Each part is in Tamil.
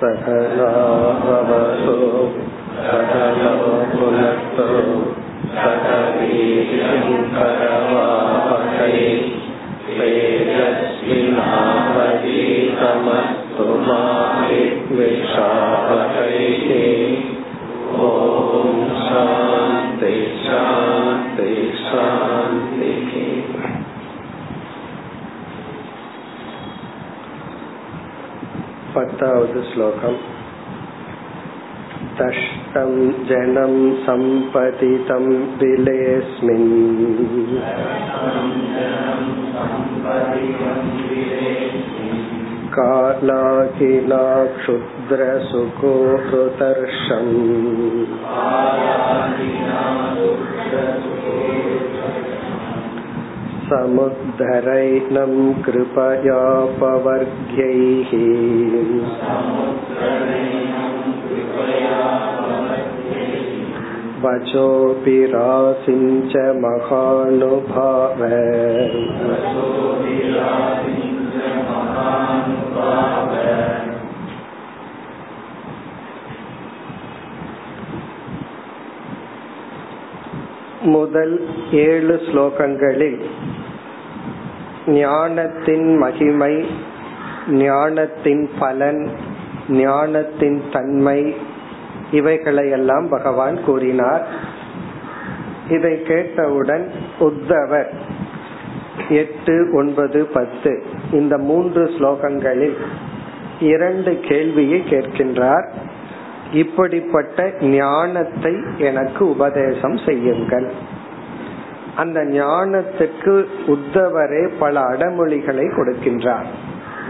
சகலா பவது சகலோ புனஸ்து சகலீயம் கரவாவஹை தேஜஸ்வி நாவதீதமஸ்து மா வித்விஷாவஹை. ஓம் சாந்தி சாந்தி சாந்தி. பத்தாவது ஸ்லோகம். தஷ்டம் ஜனம் சம்பதிதம் விலேஸ்மின் காலாகிலா க்ஷுத்ர சுகோ ருதர்ஷம் சமுத்தரைனம் கிருபயா பவர்க்யைஹி வசோபி ராசிஞ்ச மகானுபாவ முதல் 7 ஸ்லோகங்களில் ஞானத்தின் மகிமை, ஞானத்தின் பலன், ஞானத்தின் தன்மை இவைகளையெல்லாம் பகவான் கூறினார். இதை கேட்டவுடன் உத்தவர் 8, 9, 10 இந்த 3 ஸ்லோகங்களில் 2 கேள்வியை கேட்கின்றார். இப்படிப்பட்ட ஞானத்தை எனக்கு உபதேசம் செய்யுங்கள். அந்த ஞானத்துக்கு உத்தவரே பல அடமொழிகளை கொடுக்கின்றார்.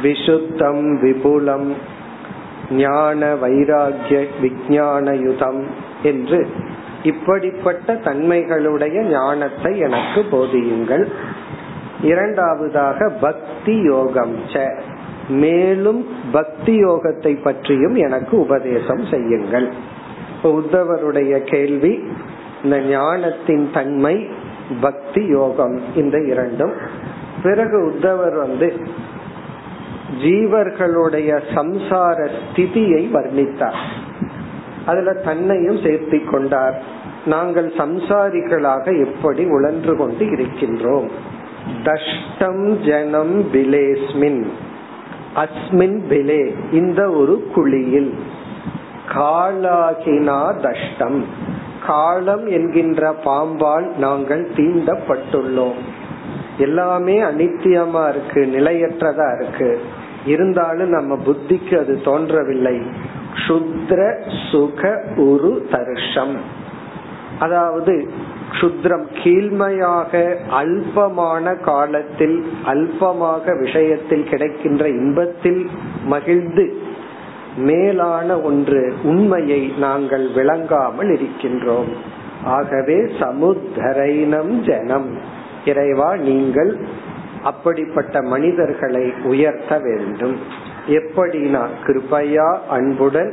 விசுத்தம், விபுலம், ஞான வைராகிய விஞ்ஞானயுதம் என்று இப்படிப்பட்ட தன்மைகளுடைய ஞானத்தை எனக்கு போதியுங்கள். இரண்டாவதாக பக்தி யோகம், மேலும் பக்தி யோகத்தை பற்றியும் எனக்கு உபதேசம் செய்யுங்கள். உத்தவருடைய கேள்வி இந்த ஞானத்தின் தன்மை, பக்தி யோகம், இந்த இரண்டும். பிறகு உத்தவர் ஜீவர்களுடைய சம்சார ஸ்திதியை வர்ணித்தார். அதுல தன்னையும் சேர்த்தி கொண்டார். நாங்கள் சம்சாரிகளாக எப்படி உழன்று கொண்டு இருக்கின்றோம். தஷ்டம் ஜனம் பிலேஸ்மின், அஸ்மின் பிலே இந்த ஒரு குழியில், காலாகினா தஷ்டம் காலம் என்கின்ற பாம்பால் நாங்கள் தீண்டப்பட்டுள்ளோம். எல்லாமே அனித்தியமா இருக்கு, நிலையற்றதா இருக்கு, இருந்தாலும் நம்ம புத்திக்கு அது தோன்றவில்லை. க்ஷுத்ர சுக உரு தர்ஷம், அதாவது க்ஷுத்ரம் கீழ்மையாக அல்பமான காலத்தில் அல்பமாக விஷயத்தில் கிடைக்கின்ற இன்பத்தில் மகிழ்ந்து மேலான ஒன்று உண்மையை நாங்கள் விளங்காமல் இருக்கின்றோம். ஆகவே சமுத்தரைனம் ஜனம் இறைவா நீங்கள் அப்படிப்பட்ட மனிதர்களை உயர்த்த வேண்டும். எப்படினா கிருபையா அன்புடன்,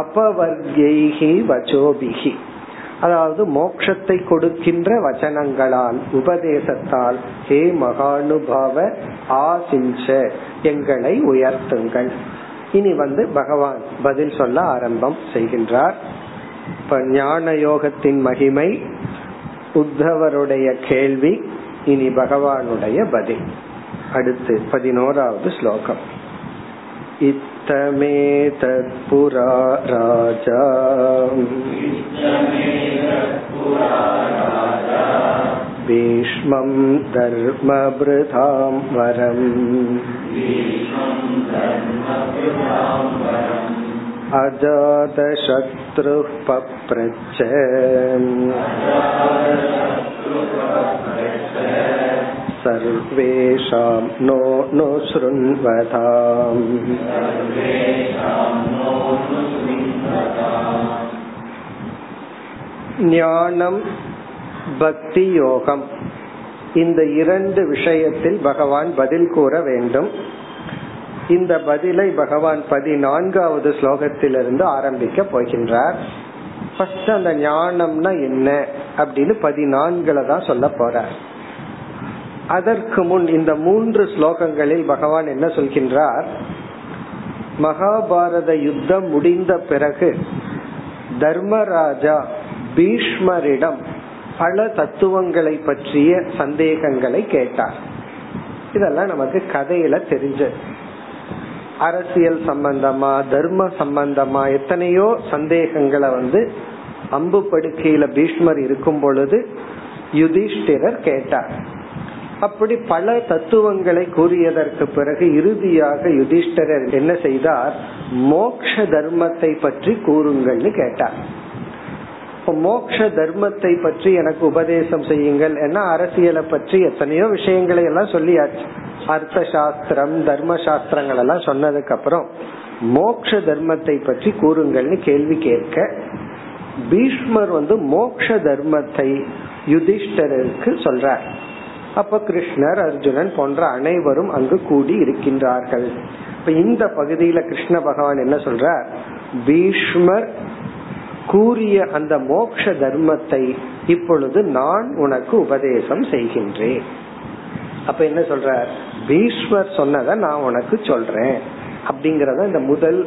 அபவர்கேஹி வசோபிஹி அதாவது மோட்சத்தை கொடுக்கின்ற வசனங்களால் உபதேசத்தால், ஹே மகானுபாவ ஆசிஞ்ச எங்களை உயர்த்துங்கள். இனி பகவான் பதில் சொல்ல ஆரம்பம் செய்கின்றார். இப்ப ஞான யோகத்தின் மகிமை, உத்தவருடைய கேள்வி, இனி பகவானுடைய பதில். அடுத்து 11வது ஸ்லோகம். இத்தமே தத்புரா ராஜா பீஷ்மம் தர்மப்ருதாம் வரம் அஜாதசத்ரு பப்ரச்ச சர்வேஷாம் நோனுஷ்ருண்வதாம். ஞானம், பக்தி யோகம் இந்த 2 விஷயத்தில் பகவான் பதில் கூற வேண்டும். இந்த பதிலை பகவான் 14வது ஸ்லோகத்திலிருந்து ஆரம்பிக்க போகின்றார். ஃபர்ஸ்ட் அந்த ஞானம்னா என்ன அப்படின்னு 14ல தான் சொல்ல போறார். அதற்கு முன் இந்த 3 ஸ்லோகங்களில் பகவான் என்ன சொல்கின்றார், மகாபாரத யுத்தம் முடிந்த பிறகு தர்மராஜா பீஷ்மரிடம் பல தத்துவங்களை பற்றிய சந்தேகங்களை கேட்டார். இதெல்லாம் நமக்கு கதையில தெரிஞ்ச அரசியல் சம்பந்தமா தர்ம சம்பந்தமா எத்தனையோ சந்தேகங்களை அம்பு படுக்கையில பீஷ்மர் இருக்கும் பொழுது யுதிஷ்டிரர் கேட்டார். அப்படி பல தத்துவங்களை கூறியதற்கு பிறகு இறுதியாக யுதிஷ்டிரர் என்ன செய்தார், மோக்ஷ தர்மத்தை பற்றி கூறுங்கள்னு கேட்டார். மோக்ஷ தர்மத்தை பற்றி எனக்கு உபதேசம் செய்யுங்கள், ஏன்னா அரசியலை பற்றி எத்தனையோ விஷயங்களை எல்லாம் சொல்லியாச்சு, அர்த்த சாஸ்திரம் தர்ம சாஸ்திரங்கள் எல்லாம் சொன்னதுக்கு அப்புறம் மோக்ஷ தர்மத்தை பற்றி கூறுங்கள்னு கேள்வி கேட்க பீஷ்மர் மோக்ஷ தர்மத்தை யுதிஷ்டருக்கு சொல்றார். அப்ப கிருஷ்ணர் அர்ஜுனன் போன்ற அனைவரும் அங்கு கூடி இருக்கின்றார்கள். இப்ப இந்த பகுதியில கிருஷ்ண பகவான் என்ன சொல்றார், பீஷ்மர் கூறிய அந்த மோக்ஷ தர்மத்தை இப்பொழுது நான் உனக்கு உபதேசம் செய்கின்றேன். அப்ப என்ன சொல்ற, பீஷ்மர் சொன்னத நான் உனக்கு சொல்றேன் அப்படிங்கறத இந்த முதல்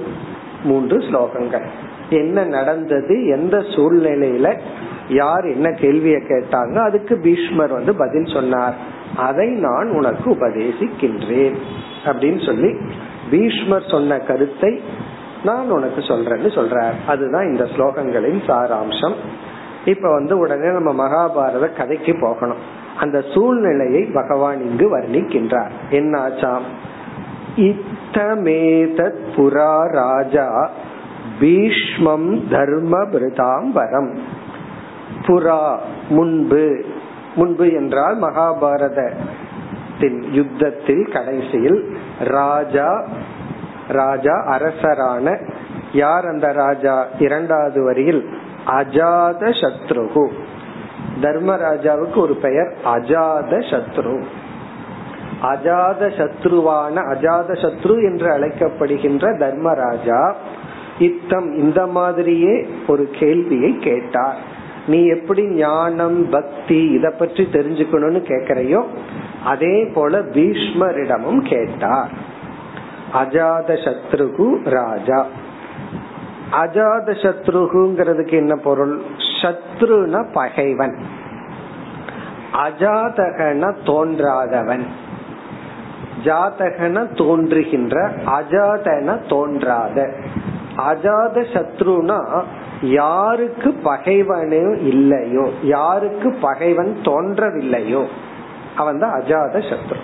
3 ஸ்லோகங்கள். என்ன நடந்தது, எந்த சூழ்நிலையில யார் என்ன கேள்வியை கேட்டாங்க, அதுக்கு பீஷ்மர் பதில் சொன்னார். அதை நான் உனக்கு உபதேசிக்கின்றேன் அப்படின்னு சொல்லி பீஷ்மர் சொன்ன கருத்தை நான் உனக்கு சொல்றேன்னு சொல்றார். அதுதான் இந்த ஸ்லோகங்களின் சாராம்சம். இப்ப உடனே நம்ம மகாபாரத கதைக்கு போகணும். அந்த சூழ்நிலையை பகவான் இங்கு வர்ணிக்கின்றார். என்னாச்சாம், இத்தமேதத் புரா ராஜா பீஷ்மம் தர்மபிருதாம்பரம். புரா முன்பு, முன்பு என்றால் மகாபாரதத்தின் யுத்தத்தில் கடைசியில் ராஜா, ராஜா அரசரான, யார் அந்த ராஜா, 2வது வரியில் அஜாத சத்ருகு. தர்மராஜாவுக்கு ஒரு பெயர் அஜாத சத்ரு. அஜாத சத்ருவான, அஜாத சத்ரு என்று அழைக்கப்படுகின்ற தர்மராஜா இத்தம் இந்த மாதிரியே ஒரு கேள்வியை கேட்டார். நீ எப்படி ஞானம் பக்தி இத பற்றி தெரிஞ்சுக்கணும்னு கேக்குறையோ அதே போல பீஷ்மரிடமும் கேட்டார். அஜாத சத்ருகு ராஜா. அஜாத சத்ருகுங்கிறதுக்கு என்ன பொருள், சத்ருனா பகைவன், அஜாதகன தோன்றாதவன், ஜாதகன தோன்றுகின்ற, அஜாதன தோன்றாத. அஜாத சத்ருனா யாருக்கு பகைவனே இல்லையோ, யாருக்கு பகைவன் தோன்றவில்லையோ அவன் தான் அஜாத சத்ரு.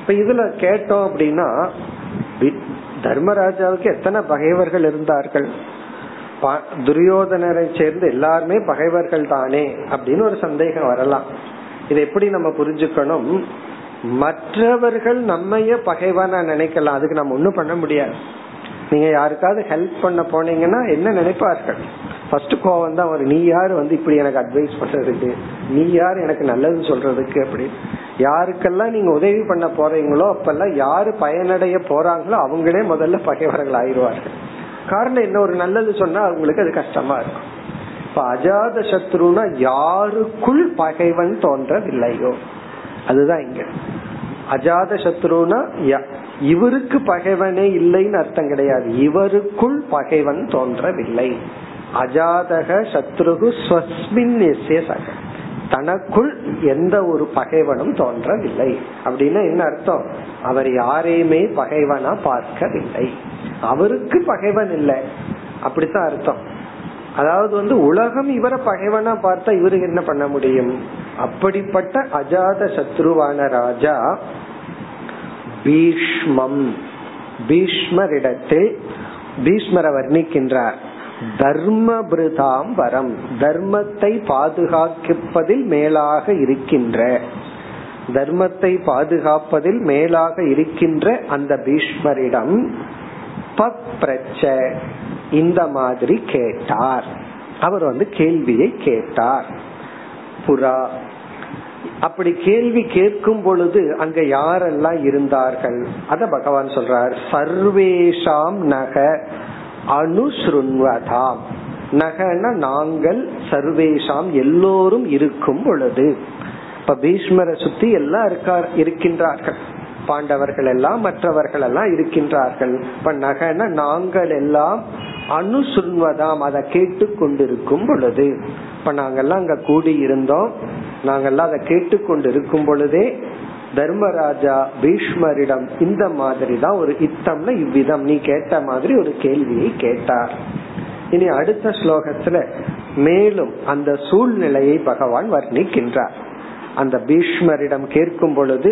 இப்ப இதுல கேட்டோம் அப்படின்னா தர்மராஜாவுக்கு எத்தனை பகைவர்கள் இருந்தார்கள், துரியோதனரை சேர்ந்து எல்லாருமே பகைவர்கள் தானே அப்படின்னு ஒரு சந்தேகம் வரலாம். இதை எப்படி நம்ம புரிஞ்சுக்கணும், மற்றவர்கள் நம்மையே பகைவனா நினைக்கலாம், அதுக்கு நம்ம ஒண்ணும் பண்ண முடியாது. நீங்க யாருக்காவது ஹெல்ப் பண்ண போனீங்கன்னா என்ன நினைப்பார்கள், ஃபர்ஸ்ட் கோவம் தான். ஒரு நீ யாரு இப்படி எனக்கு அட்வைஸ் பண்றதுக்கு, நீ யாரு எனக்கு நல்லது சொல்றதுக்கு அப்படின்னு. யாருக்கெல்லாம் நீங்க உதவி பண்ண போறீங்களோ அப்பெல்லாம் யாரு பயனடைய போறாங்களோ அவங்களே முதல்ல பகைவர்கள் ஆயிடுவார்கள். காரணம் என்ன, ஒரு நல்லது சொன்னா அவங்களுக்கு அது கஷ்டமா இருக்கும். இப்ப அஜாத சத்ருனா யாருக்குள் பகைவன் தோன்றவில்லையோ அதுதான் இங்க. அஜாத சத்ருனா இவருக்கு பகைவனே இல்லைன்னு அர்த்தம் கிடையாது, இவருக்குள் பகைவன் தோன்றவில்லை. அஜாதக சத்ருகு ஸ்வஸ்மின் யஸ்யசக, தனக்குள் எந்த ஒரு பகைவனும் தோன்றவில்லை அப்படின்னா என்ன அர்த்தம், அவர் யாரையுமே பகைவனா பார்க்கவில்லை, அவருக்கு பகைவன் இல்லை, அப்படித்தான் அர்த்தம். அதாவது உலகம் இவரை பகைவனா பார்த்தா இவருக்கு என்ன பண்ண முடியும். அப்படிப்பட்ட அஜாத சத்ருவான ராஜா பீஷ்மம், பீஷ்மரிடத்தில் பீஷ்மரை வர்ணிக்கின்றார். தர்மபிருதாம்பரம், தர்மத்தை பாதுகாப்பதில் மேலாக இருக்கின்ற, தர்மத்தை பாதுகாப்பதில் மேலாக இருக்கின்ற அந்த பீஷ்மரிடம் பப்ரச்ச இந்த மாதிரி கேட்டார். அவர் கேள்வியை கேட்டார். புரா அப்படி கேள்வி கேட்கும் பொழுது அங்க யாரெல்லாம் இருந்தார்கள் அத பகவான் சொல்றார். சர்வேஷாம் நக அனுஸ்ருண்வதாம். நகன நாங்கள், சர்வேஷாம் எல்லோரும் இருக்கும் பொழுது. இப்ப பீஷ்மரை சுத்தி எல்லாம் இருக்கின்றார்கள். பாண்டவர்கள் எல்லாம் மற்றவர்கள் எல்லாம் இருக்கின்றார்கள். இப்ப நகன நாங்கள் எல்லாம் அனுசுண்வதாம், அதை கேட்டு கொண்டிருக்கும் பொழுது, இப்ப நாங்கெல்லாம் அங்க கூடி இருந்தோம், நாங்கெல்லாம் அதை கேட்டு கொண்டு இருக்கும் பொழுதே தர்மராஜா பீஷ்மரிடம் இந்த மாதிரி தான் ஒரு இத்தம்ல இவ்விதம் நீ கேட்ட மாதிரி ஒரு கேள்வியை கேட்டார். இனி அடுத்த ஸ்லோகத்துல மேலும் அந்த சூழ்நிலையை பகவான் வர்ணிக்கின்றார். அந்த பீஷ்மரிடம் கேட்கும் பொழுது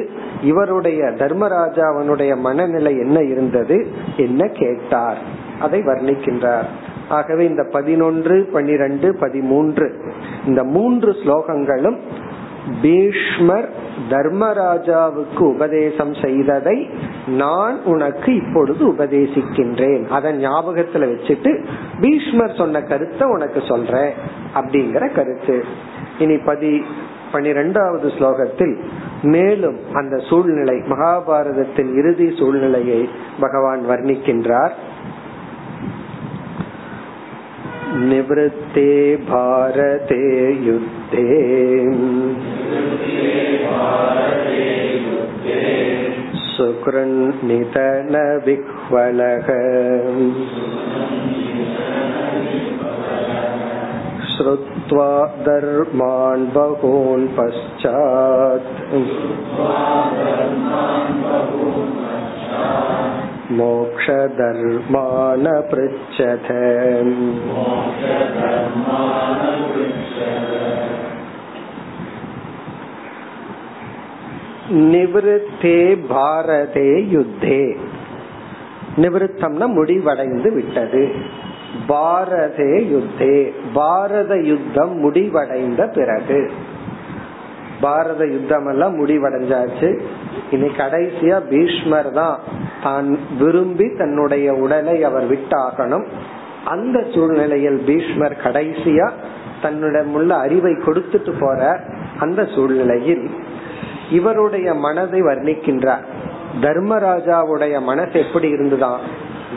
இவருடைய தர்மராஜாவனுடைய மனநிலை என்ன இருந்தது, என்ன கேட்டார், அதை வர்ணிக்கின்றார். ஆகவே இந்த 11, 12, 13 இந்த 3 ஸ்லோகங்களும் பீஷ்மர் தர்மராஜாவுக்கு உபதேசம் செய்ததை நான் உனக்கு இப்பொழுது உபதேசிக்கின்றேன், அதை ஞாபகத்துல வச்சுட்டு பீஷ்மர் சொன்ன கருத்தை உனக்கு சொல்றேன் அப்படிங்கிற கருத்து. இனி 12வது ஸ்லோகத்தில் மேலும் அந்த சூழ்நிலை, மகாபாரதத்தின் இறுதி சூழ்நிலையை பகவான் வர்ணிக்கின்றார். நிவृत्ते भारते युद्धे சுக்ருநிதன விஹ்வலக ஸ்ருத்வா தர்மான் பகூன் பச்சாத் மோக்ஷ தர்மான ப்ருச்சத. நிவृत्ते பாரதே யுத்தே, நிவृத்தம்னா முடிவடைந்து விட்டது, பாரதே யுத்தே பாரத யுத்தம் முடிவடைந்த பிறகு, பாரத யுத்தம் எல்லாம் முடிவடைஞ்சாச்சு. இனி கடைசியா பீஷ்மர் தான் தான் விரும்பி தன்னுடைய உடலை அவர் விட்டாகணும். அந்த சூழ்நிலையில் பீஷ்மர் கடைசியா தன்னிடமுள்ள அறிவை கொடுத்துட்டு போறார். அந்த சூழ்நிலையில் இவருடைய மனதை வர்ணிக்கின்றார். தர்மராஜாவுடைய மனசு எப்படி இருந்துதான்,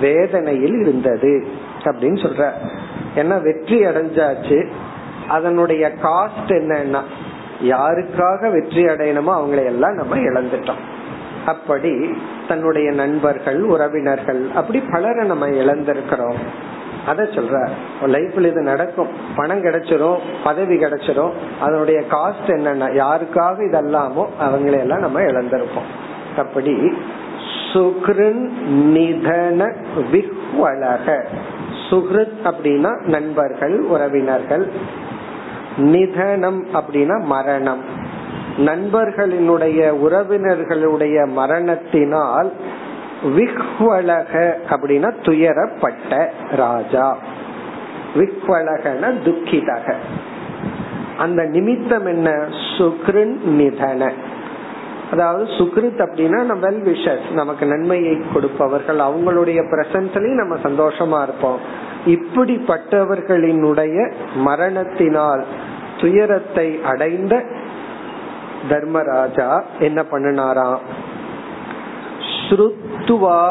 வேதனையில் இருந்தது அப்படின்னு சொல்ற. ஏன்னா வெற்றி அடைஞ்சாச்சு, அதனுடைய காஸ்ட் என்னன்னா யாருக்காக வெற்றி அடையணுமோ அவங்களை எல்லாம் நம்ம இழந்துட்டோம். அப்படி தன்னுடைய நண்பர்கள், உறவினர்கள், அப்படி பலரை நம்ம இழந்திருக்கிறோம். அத சொல்ற லைஃப்ல இது நடக்கும், பணம் கிடைச்சிடும், பதவி கிடைச்சிடும், அதனுடைய காஸ்ட் என்னன்னா யாருக்காக இதெல்லாமோ அவங்களையெல்லாம் நம்ம இழந்திருப்போம். அப்படி சுக்ருன் நிதன விஹ்வலக, சுக்ருத் அப்படின்னா நண்பர்கள், உறவினர்கள், நிதனம் அப்படின்னா மரணம். நண்பர்களினுடைய உறவினர்களுடைய மரணத்தினால் விஹ்வலக அப்படின்னா துயரப்பட்ட ராஜா, விஹ்வலகன துக்கிதக. அந்த நிமித்தம் என்ன, சுக்ருன் நிதன, அதாவது சுக்ருத் அப்படின்னா நம்ம வெல் விஷஸ், நமக்கு நன்மையை கொடுப்பவர்கள், அவங்களுடைய பிரசன்ஸ்லயும் நம்ம சந்தோஷமா இருப்போம். இப்படிப்பட்டவர்களினுடைய மரணத்தினால் துயரத்தை அடைந்த தர்மராஜா என்ன பண்ணினாராம், ஸ்ருத்வா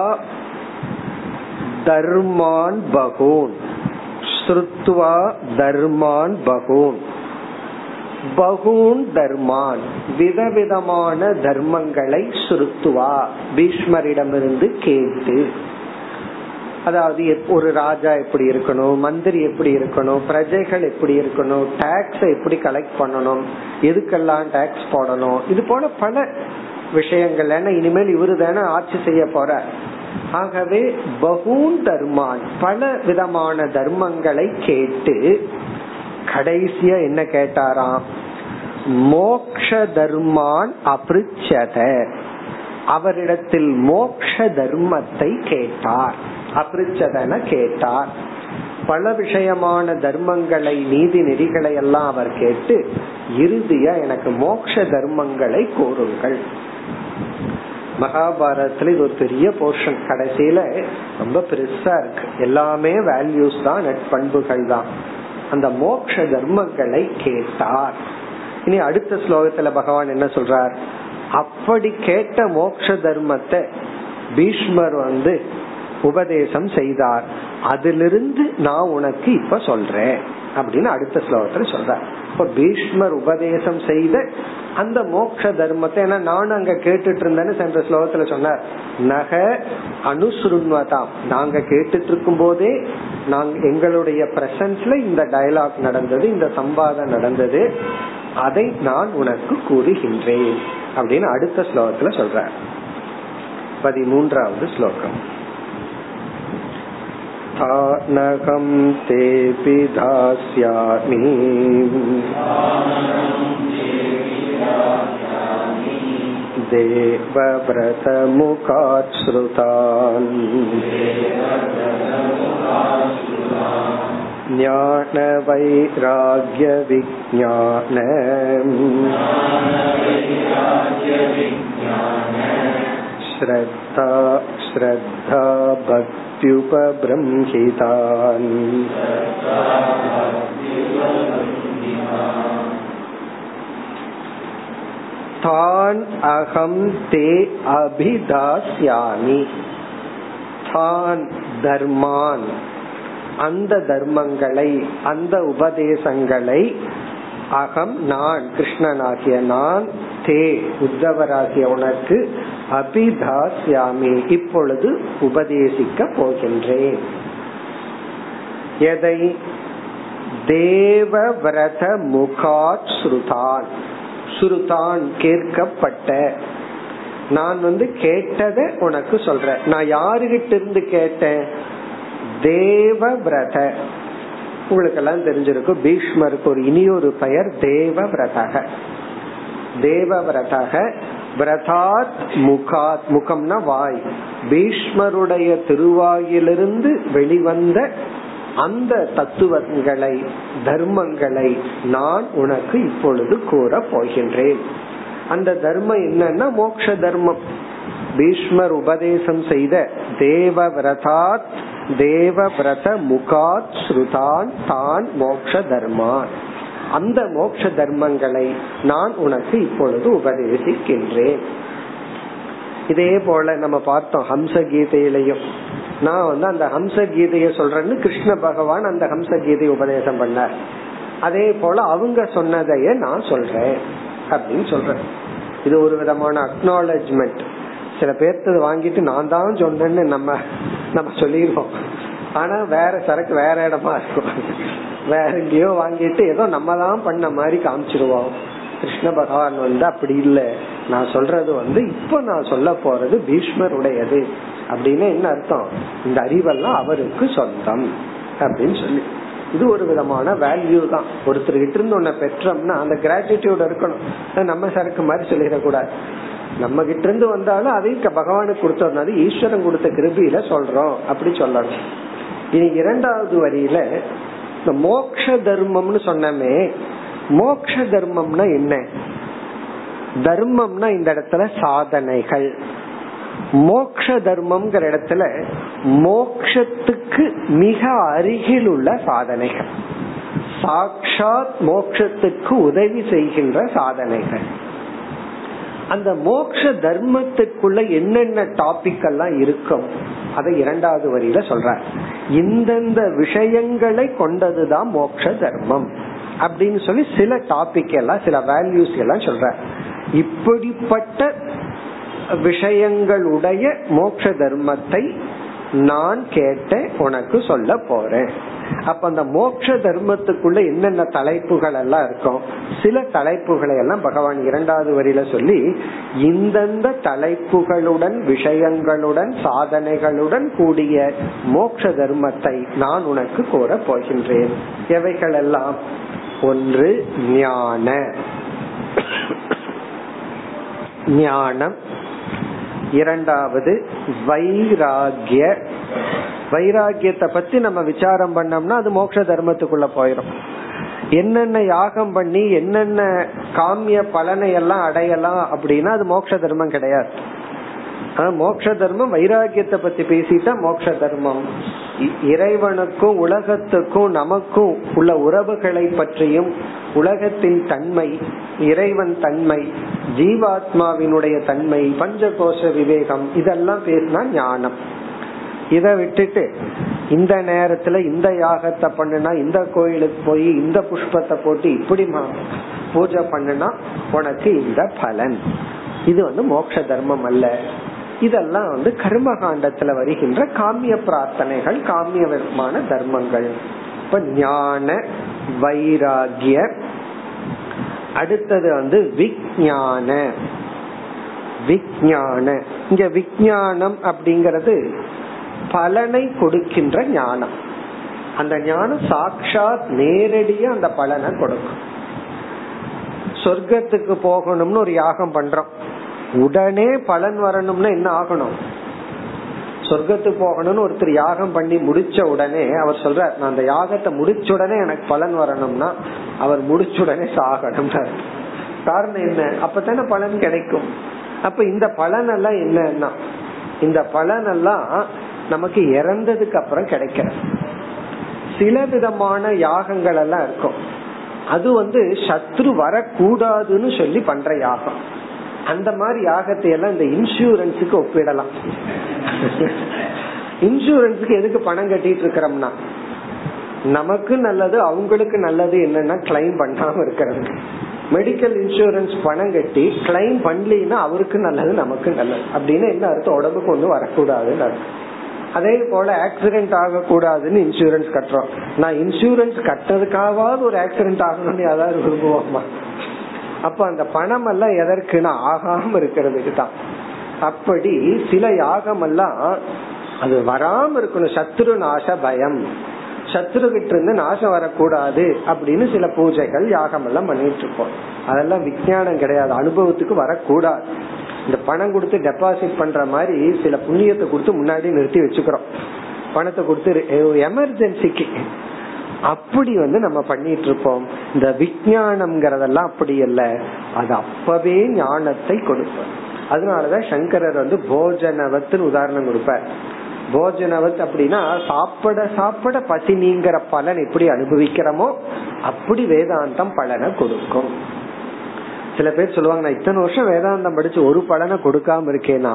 தர்மான் பகூன், ஸ்ருத்வா தர்மான் பகூன், பகூன் தர்மான் விதவிதமான தர்மங்களை ஸ்ருத்வா பீஷ்மரிடமிருந்து கேட்டு, அதாவது ஒரு ராஜா எப்படி இருக்கணும், மந்திரி எப்படி இருக்கணும், பிரஜைகள் எப்படி இருக்கணும், டாக்ஸ் எப்படி கலெக்ட் பண்ணணும், எதுக்கெல்லாம் டாக்ஸ் போடணும், இது போல பல விஷயங்கள். ஏன்னா இனிமேல் இவரு தானே ஆட்சி செய்ய போற. ஆகவே பகூன் தர்மான் பல விதமான தர்மங்களை கேட்டு கடைசியா என்ன கேட்டாராம், மோக்ஷ தர்மான் அப்ருச்சத, அவரிடத்தில் மோக்ஷ தர்மத்தை கேட்டார். அப்ருச்சதன கேட்டார், பல விஷயமான தர்மங்களை, நீதி நெறிகளை எல்லாம் அவர் கேட்டு இறுதியா எனக்கு மோக்ஷ தர்மங்களை கூறுங்கள். மகாபாரதத்துல இது ஒரு பெரிய போர்ஷன், கடைசியில ரொம்ப பெருசா இருக்கு, எல்லாமே வேல்யூஸ் தான், நட்பண்புகள் தான். அந்த மோக்ஷ தர்மங்களை கேட்டார். இனி அடுத்த ஸ்லோகத்துல பகவான் என்ன சொல்றார், அப்படி கேட்ட மோக்ஷ தர்மத்தை பீஷ்மர் உபதேசம் செய்தார், அதிலிருந்து நான் உனக்கு இப்ப சொல்றேன் அப்படின்னு அடுத்த ஸ்லோகத்துல சொல்றார். இப்ப பீஷ்மர் உபதேசம் செய்த அந்த மோட்ச தர்மத்தை நானும் அங்க கேட்டுட்டு இருந்தேன்னு சென்ற ஸ்லோகத்துல சொன்னார். நக அனுசுருண்வதாம், நாங்க கேட்டுட்டு இருக்கும் போதே எங்களுடைய பிரசன்ஸ்ல இந்த டயலாக் நடந்தது, இந்த சம்பாதம் நடந்தது, அதை நான் உனக்கு கூறுகின்றேன் அப்படின்னு அடுத்த ஸ்லோகத்துல சொல்ற. 13வது ஸ்லோகம். தானகம் தேபி தாஸ்யாமி தேவவ்ரத முகாத் ஸ்ருதான் ஞான வைராக்ய விஞ்ஞானம் ஸ்ரத்தா ஸ்ரத்தா பக்த்யுபப்ரம்ஹிதான். தான் அகம் தே அபிதாஸ்யாமி, தான் தர்மான், அந்த தர்மங்களை, அந்த உபதேசங்களை, அகம் நான், கிருஷ்ணனாகிய நான், தே உத்தவராகிய உனக்கு, அபிதாஸ்யாமி இப்பொழுது உபதேசிக்க போகின்றேன். எதை? தேவவ்ரத முகாத் ஸ்ருதான், சுருதான் கேட்கப்பட்ட, நான் கேட்டத உனக்கு சொல்றேன். நான் யாருகிட்ட இருந்து கேட்டேன்? தேவவ்ரத, உங்களுக்கு எல்லாம் தெரிஞ்சிருக்கும், பீஷ்மருக்கு ஒரு இனியொரு பெயர் தேவவ்ரதக. தேவவ்ரதக விரதாத் முகாத், முகம்னா வாய், பீஷ்மருடைய திருவாயிலிருந்து வெளிவந்த அந்த தத்துவங்களை, தர்மங்களை நான் உனக்கு இப்பொழுது கூற போகின்றேன். அந்த தர்மம் என்னன்னா மோட்ச தர்மம். பீஷ்மர் உபதேசம் செய்த தேவவ்ரதாத் தேவவ்ரத முகாத் ஸ்ருதான் தான் மோட்ச தர்மான், அந்த மோட்ச தர்மங்களை நான் உனக்கு இப்பொழுது உபதேசிக்கின்றேன். இதே போல நம்ம பார்த்தோம் ஹம்சகீதையிலையும், நான் அந்த ஹம்சகீதைய சொல்றேன்னு கிருஷ்ண பகவான் அந்த ஹம்சகீதையை உபதேசம் பண்ணார். அதே போல அவங்க சொன்னதையே நான் சொல்றேன் அப்படின்னு சொல்றேன். இது ஒரு விதமான அக்னாலஜ்மெண்ட். சில பேர்த்து வாங்கிட்டு நான் தான் சொன்னேன்னு நம்ம சொல்லிருக்கோம், ஆனா வேற சரக்கு வேற இடமா இருக்கும், வேற எங்கேயோ வாங்கிட்டு ஏதோ நம்ம தான் பண்ண மாதிரி காமிச்சிருவோம். கிருஷ்ண பகவான் அப்படி இல்லை, நான் சொல்றது இப்ப நான் சொல்ல போறது பீஷ்மருடையது அப்படின்னு என்ன அர்த்தம்? இந்த அறிவெல்லாம் அவருக்கு சொந்தம் அப்படின்னு சொல்லி, இது ஒரு விதமான வேல்யூ தான். ஒருத்தருகிட்ட இருந்து ஒன்ன பெற்றோம்னா அந்த கிராட்டிடியூட் இருக்கணும், நம்ம சரக்கு மாதிரி சொல்லிடக்கூடாது. நம்ம கிட்ட இருந்து வந்தாலும் அதை பகவானுக்கு கொடுத்தோம்னா ஈஸ்வரன் கொடுத்த கிருபியில சொல்றோம் அப்படி சொல்லணும். இனி 2வது வரியில இந்த மோட்ச தர்மம்னு சொன்னமே, மோட்ச தர்மம்னா என்ன? தர்மம்னா இந்த இடத்துல சாதனைகள், மோட்ச தர்மம்ங்கிற இடத்துல மோட்சத்துக்கு மிக அருகில் உள்ள சாதனைகள், சாட்சாத் மோட்சத்துக்கு உதவி செய்கின்ற சாதனைகள். அந்த மோட்ச தர்மத்துக்குள்ள என்னென்ன டாபிக் எல்லாம் இருக்கும் அதை 2வது வரியில சொல்றார். இந்தந்த விஷயங்களை கொண்டதுதான் மோட்ச தர்மம் அப்படின்னு சொல்லி சில டாபிக் எல்லாம், சில வேல்யூஸ் எல்லாம் சொல்றார். இப்படிப்பட்ட விஷயங்களுடைய மோட்ச தர்மத்தை நான் கேட்ட உனக்கு சொல்ல போறேன். அப்ப அந்த மோட்ச தர்மத்துக்குள்ள என்னென்ன தலைப்புகள் எல்லாம் இருக்கும், சில தலைப்புகளை எல்லாம் பகவான் 2வது வரியில சொல்லி, இந்தந்த தலைப்புகளுடன் விஷயங்களுடன் சாதனைகளுடன் கூடிய மோட்ச தர்மத்தை நான் உனக்கு கூற போகின்றேன். எவைகள் எல்லாம்? 1. ஞானம். 2வது வைராகிய. வைராகியத்தை பத்தி நம்ம விசாரம் பண்ணோம்னா அது மோட்ச தர்மத்துக்குள்ள போயிடும். என்னென்ன யாகம் பண்ணி என்னென்ன காமிய பலனை எல்லாம் அடையலாம் அப்படின்னா அது மோட்ச தர்மம் கிடையாது. ஆனா மோட்ச தர்மம் வைராகியத்தை பத்தி பேசிட்டா மோட்ச தர்மம். இறைவனுக்கும் உலகத்துக்கும் நமக்கும் உள்ள உறவுகளை பற்றியும், உலகத்தின் தன்மை, இறைவன் தன்மை, ஜீவாத்மாவினுடைய தன்மை, பஞ்சகோஷ விவேகம், இதெல்லாம் பேசினா ஞானம். இத விட்டுட்டு இந்த நேரத்துல இந்த யாகத்தை பண்ணுனா, இந்த கோயிலுக்கு போய் இந்த புஷ்பத்தை போட்டு இப்படி பூஜை பண்ணுனா உனக்கு இந்த பலன். இது மோட்ச தர்மம் அல்ல. இதெல்லாம் கர்ம காண்டத்துல வருகின்ற காமிய பிரார்த்தனைகள், காமியமான தர்மங்கள். இப்ப ஞான வைராகிய, அடுத்தது விஞ்ஞான. விஞ்ஞான இங்க விஞ்ஞானம் அப்படிங்கறது பலனை கொடுக்கின்ற ஞானம். அந்த ஞானம் சாட்சாத் நேரடியா அந்த பலனை கொடுக்கும். சொர்க்கத்துக்கு போகணும்னு ஒரு யாகம் பண்றோம், உடனே பலன் வரணும்னா என்ன ஆகணும்? சொர்க்கத்துக்கு போகணும்னு ஒருத்தர் யாகம் பண்ணி முடிச்ச உடனே அவர் சொல்றார், நான் அந்த யாகத்தை முடிச்ச உடனே எனக்கு பலன் வரணும்னா அவர் முடிச்ச உடனே சாகணும். காரணம் என்ன? அப்பதானே பலன் கிடைக்கும். அப்ப இந்த பலன் எல்லாம் என்னன்னா, இந்த பலன் எல்லாம் நமக்கு இறந்ததுக்கு அப்புறம் கிடைக்கிறது. சில விதமான யாகங்கள் எல்லாம் இருக்கும், அது சத்ரு வரக்கூடாதுன்னு சொல்லி பண்ற யாகம். அந்த மாதிரி யாகத்தை எல்லாம் இந்த இன்சூரன்ஸுக்கு ஒப்பிடலாம். இன்சூரன்ஸுக்கு எதுக்கு பணம் கட்டிட்டு இருக்கிறோம்னா, நமக்கு நல்லது அவங்களுக்கு நல்லது என்னன்னா கிளைம் பண்ணாம இருக்கிறது. மெடிக்கல் இன்சூரன்ஸ் பணம் கட்டி கிளைம் பண்ணலன்னா அவருக்கு நல்லது நமக்கு நல்லது அப்படின்னு என்ன அர்த்தம்? உடம்புக்கு ஒன்றும் வரக்கூடாதுன்னு. அதே போல ஆக்சிடென்ட் ஆக கூடாதுன்னு இன்சூரன்ஸ் கட்டுறோம். நான் இன்சூரன்ஸ் கட்டுறதுக்காவது ஒரு ஆக்சிடென்ட் ஆகணும்னு யாராவது விரும்புவோமா? அப்ப அந்த பணம் எல்லாம் எதற்குன்னா ஆகாம இருக்கிறதுக்கு தான். அப்படி சில யாகம் எல்லாம் அது வராம இருக்கணும். சத்ரு நாச பயம், சத்ரு கிட்ட இருந்து நாசம் வரக்கூடாது அப்படின்னு சில பூஜைகள் யாகம் எல்லாம் பண்ணிட்டு இருக்கோம். அதெல்லாம் விஞ்ஞானம் கிடையாது, அனுபவத்துக்கு வரக்கூடாது. இந்த பணம் கொடுத்து டெபாசிட் பண்ற மாதிரி சில புண்ணியத்தை கொடுத்து முன்னாடி நிறுத்தி வச்சுக்கிறோம். பணத்தை கொடுத்து எமர்ஜென்சிக்கு அப்படி நம்ம பண்ணிட்டு இருப்போம். இந்த விஞ்ஞானம்ங்கறதெல்லாம் அப்படி இல்ல, அது அப்பவே ஞானத்தை கொடுக்கும். அதனாலதான் சங்கரர் போஜனவத்துன்னு உதாரணம் கொடுப்பார். போஜனவத் அப்படின்னா சாப்பிட சாப்பிட பசி நீங்கிற பலன் எப்படி அனுபவிக்கிறோமோ அப்படி வேதாந்தம் பலனை கொடுக்கும். சில பேர் சொல்லுவாங்க, நான் இத்தனை வருஷம் வேதாந்தம் படிச்சு ஒரு பலனை கொடுக்காம இருக்கேனா?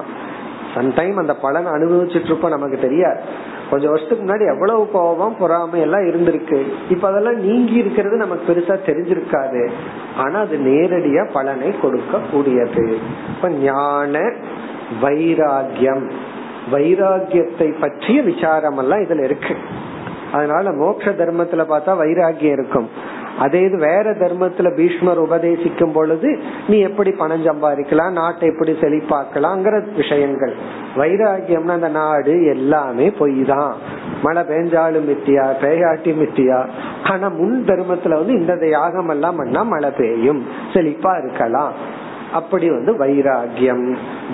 சம்டைம் அந்த பலனை அனுபவிச்சுட்டு இருப்போம், நமக்கு தெரியாது. கொஞ்சம் வருஷத்துக்கு முன்னாடி எவ்வளவு கோபம் பொறாமை எல்லாம் இருந்திருக்கு, இப்ப அதெல்லாம் நீங்கி இருக்கிறது நமக்கு பெருசா தெரிஞ்சிருக்காது. ஆனா அது நேரடியா பலனை கொடுக்க கூடியது. இப்ப ஞான வைராகியம், வைராகியத்தை பற்றிய விசாரம் எல்லாம் இதுல இருக்கு. அதனால மோட்ச தர்மத்துல பார்த்தா வைராகியம் இருக்கும். அதே இது வேற தர்மத்துல பீஷ்மர் உபதேசிக்கும் பொழுது நீ எப்படி பணம் சம்பாதிக்கலாம், நாட்டை எப்படி செழிப்பாக்கலாம்ங்கிற விஷயங்கள். வைராகியம்னா அந்த நாடு எல்லாமே பொய் தான், மழை பெஞ்சாலும் மித்தியா, பேயாட்டி மித்தியா. ஆனா முன் தர்மத்துல இந்த யாகம் எல்லாம் பண்ணா மழை பெய்யும், செழிப்பா இருக்கலாம். அப்படி வைராகியம்,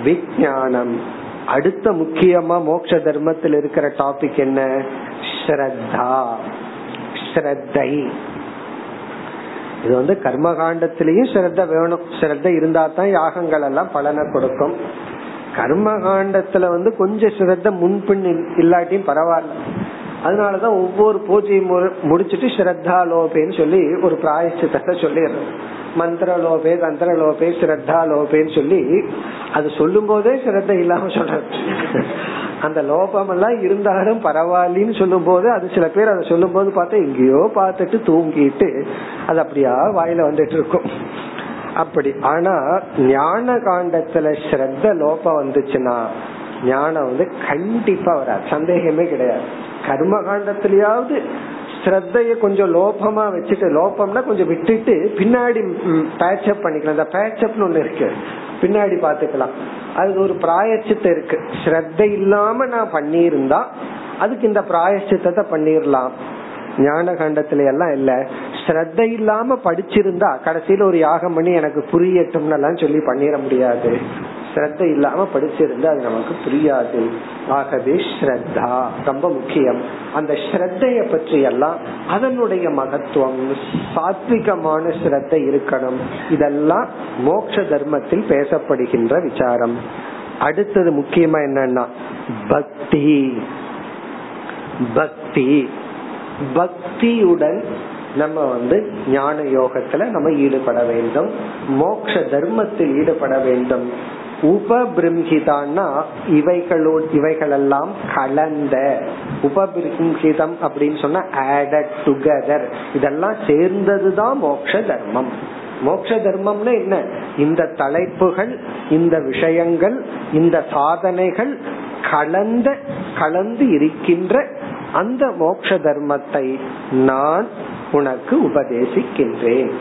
விஞ்ஞானம். அடுத்த முக்கியமா மோட்ச தர்மத்தில் இருக்கிற டாபிக் என்ன? ஸ்ரத்தா, ஸ்ரத்தை. இது கர்மகாண்டத்திலயும் ஸ்ரத்த வேணும். ஸ்ரத்த இருந்தா தான் யாகங்கள் எல்லாம் பலனை கொடுக்கும். கர்மகாண்டத்துல கொஞ்சம் ஸ்ரத்த முன்பின் இல்லாட்டியும் பரவாயில்ல. அதனாலதான் ஒவ்வொரு பூஜையும் முடிச்சுட்டு ஸ்ரத்தா லோபேன்னு சொல்லி ஒரு பிராயசித்தத்தை சொல்லிடுறோம். மந்திர லோபே, தந்திர லோபே, ஸ்ரத்தா லோபேன்னு சொல்லி அது சொல்லும் போதே ஸ்ரத்த இல்லாம சொல்ற அந்த லோபம் எல்லாம் இருந்தாலும் பரவாயில்லன்னு சொல்லும் போது, அது சில பேர் அதை சொல்லும் போது பார்த்தா எங்கேயோ பார்த்துட்டு தூங்கிட்டு அது அப்படியா வாயில வந்துட்டு இருக்கும் அப்படி. ஆனா ஞான காண்டத்துல ஸ்ரத்த லோபம் வந்துச்சுன்னா ஞானம் கண்டிப்பா வராது, சந்தேகமே கிடையாது. கர்ம காண்டத்திலயாவது ஸ்ரத்தைய கொஞ்சம் லோபமா வச்சுட்டு, லோபம்னா கொஞ்சம் விட்டுட்டு பின்னாடி பேட்சப் பண்ணிக்கலாம். அந்த பேட்சப்னு ஒண்ணு இருக்கு, பின்னாடி பாத்துக்கலாம். அது ஒரு பிராயச்சித்தம் இருக்கு. ஸ்ரத்தை இல்லாம நான் பண்ணியிருந்தா அதுக்கு இந்த பிராயச்சித்தத்தை பண்ணிடலாம். ஞான காண்டத்துல எல்லாம் இல்ல, ஸ்ரத்தை இல்லாம படிச்சிருந்தா கடைசியில ஒரு யாகம் பண்ணி எனக்கு புரியட்டும் எல்லாம் சொல்லி பண்ணிட முடியாது. ஸ்ரத்தை இல்லாம படிச்சிருந்தா அது நமக்கு புரியாது. ஆகவே ஸ்ரத்தா ரொம்ப முக்கியம். அந்த ஸ்ரத்தைய பற்றி எல்லாம் அதனுடைய மகத்துவம், சாத்விகமான ஸ்ரத்தை இருக்கணும். இதெல்லாம் மோட்ச தர்மத்தில் பேசப்படுகின்ற விசாரம். அடுத்தது முக்கியமா என்னன்னா பக்தி. பக்தி, பக்தியுடன் நம்ம ஞான யோகத்துல நம்ம ஈடுபட வேண்டும், மோட்ச தர்மத்தில் ஈடுபட வேண்டும். உபபிரம்ஹிதான்னா இவைகளோடு இவைகளெல்லாம் கலந்த உபபிரகிருதம் அப்படின்னு சொன்னா ஆடட் டுகெதர், இதெல்லாம் சேர்ந்ததுதான் மோட்ச தர்மம். மோட்ச தர்மம்னா என்ன? இந்த தலைப்புகள், இந்த விஷயங்கள், இந்த சாதனைகள் கலந்து இருக்கின்ற அந்த மோட்ச தர்மத்தை நான் உனக்கு உபதேசிக்கின்றேன்.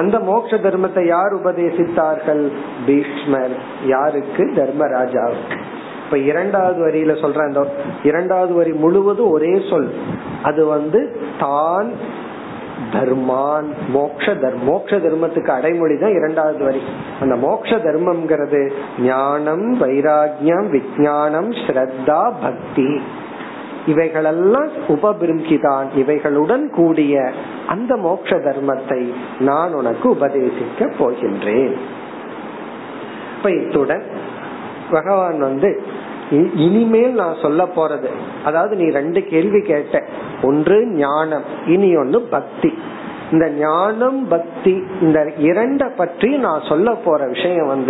அந்த மோட்ச தர்மத்தை யார் உபதேசித்தார்கள்? பீஷ்மர். யாருக்கு? தர்மராஜாவுக்கு. இப்ப இரண்டாவது வரியில சொல்ற அந்த இரண்டாவது வரி முழுவதும் ஒரே சொல், அது தான் தர்மான். மோட்ச தர்மத்துக்கு அடைமொழிதான் இரண்டாவது வரி. அந்த மோட்ச தர்மம்ங்கிறது ஞானம், வைராகியம், விஞ்ஞானம், ஸ்ரத்தா, பக்தி, இவைகளெல்லாம் உபபிரம்கிதான். இவைகளுடன் கூடிய அந்த மோட்ச தர்மத்தை நான் உனக்கு உபதேசிக்க போகின்றேன். இப்ப இத்துடன் பகவான் இனிமேல் நான் சொல்ல போறது, அதாவது நீ ரெண்டு கேள்வி கேட்ட, ஒன்று ஞானம், இனி ஒன்னு பக்தி. இந்த ஞானம் பக்தி இந்த இரண்ட பற்றி நான் சொல்ல போற விஷயம்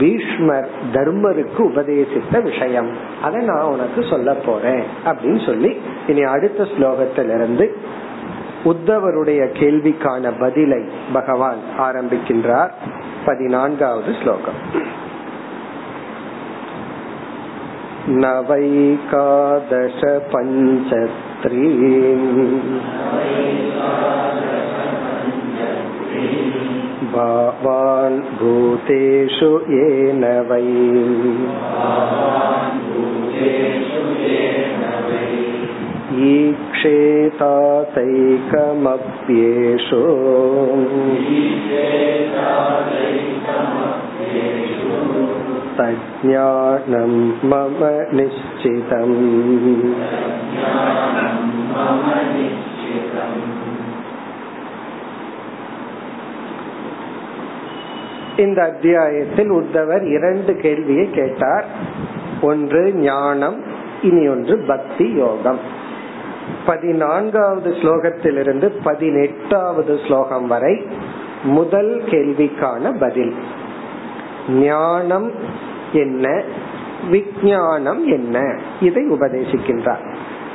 பீஷ்மர் தர்மருக்கு உபதேசித்த விஷயம், அதை நான் உனக்கு சொல்ல போறேன் அப்படின்னு சொல்லி இனி அடுத்த ஸ்லோகத்திலிருந்து உத்தவருடைய கேள்விக்கான பதிலை பகவான் ஆரம்பிக்கின்றார். 14வது ஸ்லோகம். நவைகாதச பஞ்சத்ரீம் பாவான் பூதேஷு ஏனவை ஈக்ஷேதாதைகமப்யேஷு தஜ்ஞானம் மம நிஷ்சிதம். இந்த அத்தியாயத்தில் உத்தவர் இரண்டு கேள்வியை கேட்டார். ஒன்று ஞானம், இனி ஒன்று பக்தி யோகம். 14வது ஸ்லோகத்திலிருந்து 18வது ஸ்லோகம் வரை முதல் கேள்விக்கான பதில். ஞானம் என்ன, விஞ்ஞானம் என்ன, இதை உபதேசிக்கின்றார்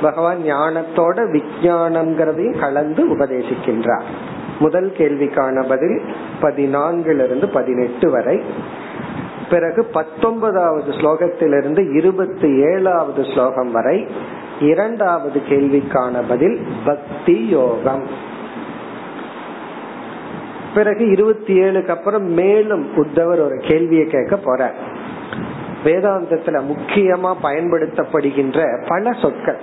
பகவான். ஞானத்தோட விஞ்ஞானம்ங்கிறதையும் கலந்து உபதேசிக்கின்றார். முதல் கேள்விக்கான பதில் 14லிருந்து 18 வரை. பிறகு 19வது ஸ்லோகத்திலிருந்து 27வது ஸ்லோகம் வரை இரண்டாவது கேள்விக்கான பதில் பக்தி யோகம். பிறகு 27க்கு அப்புறம் மேலும் உத்தவர் ஒரு கேள்வியை கேட்க போறார். வேதாந்தத்துல முக்கியமா பயன்படுத்தப்படுகின்ற பல சொற்கள்,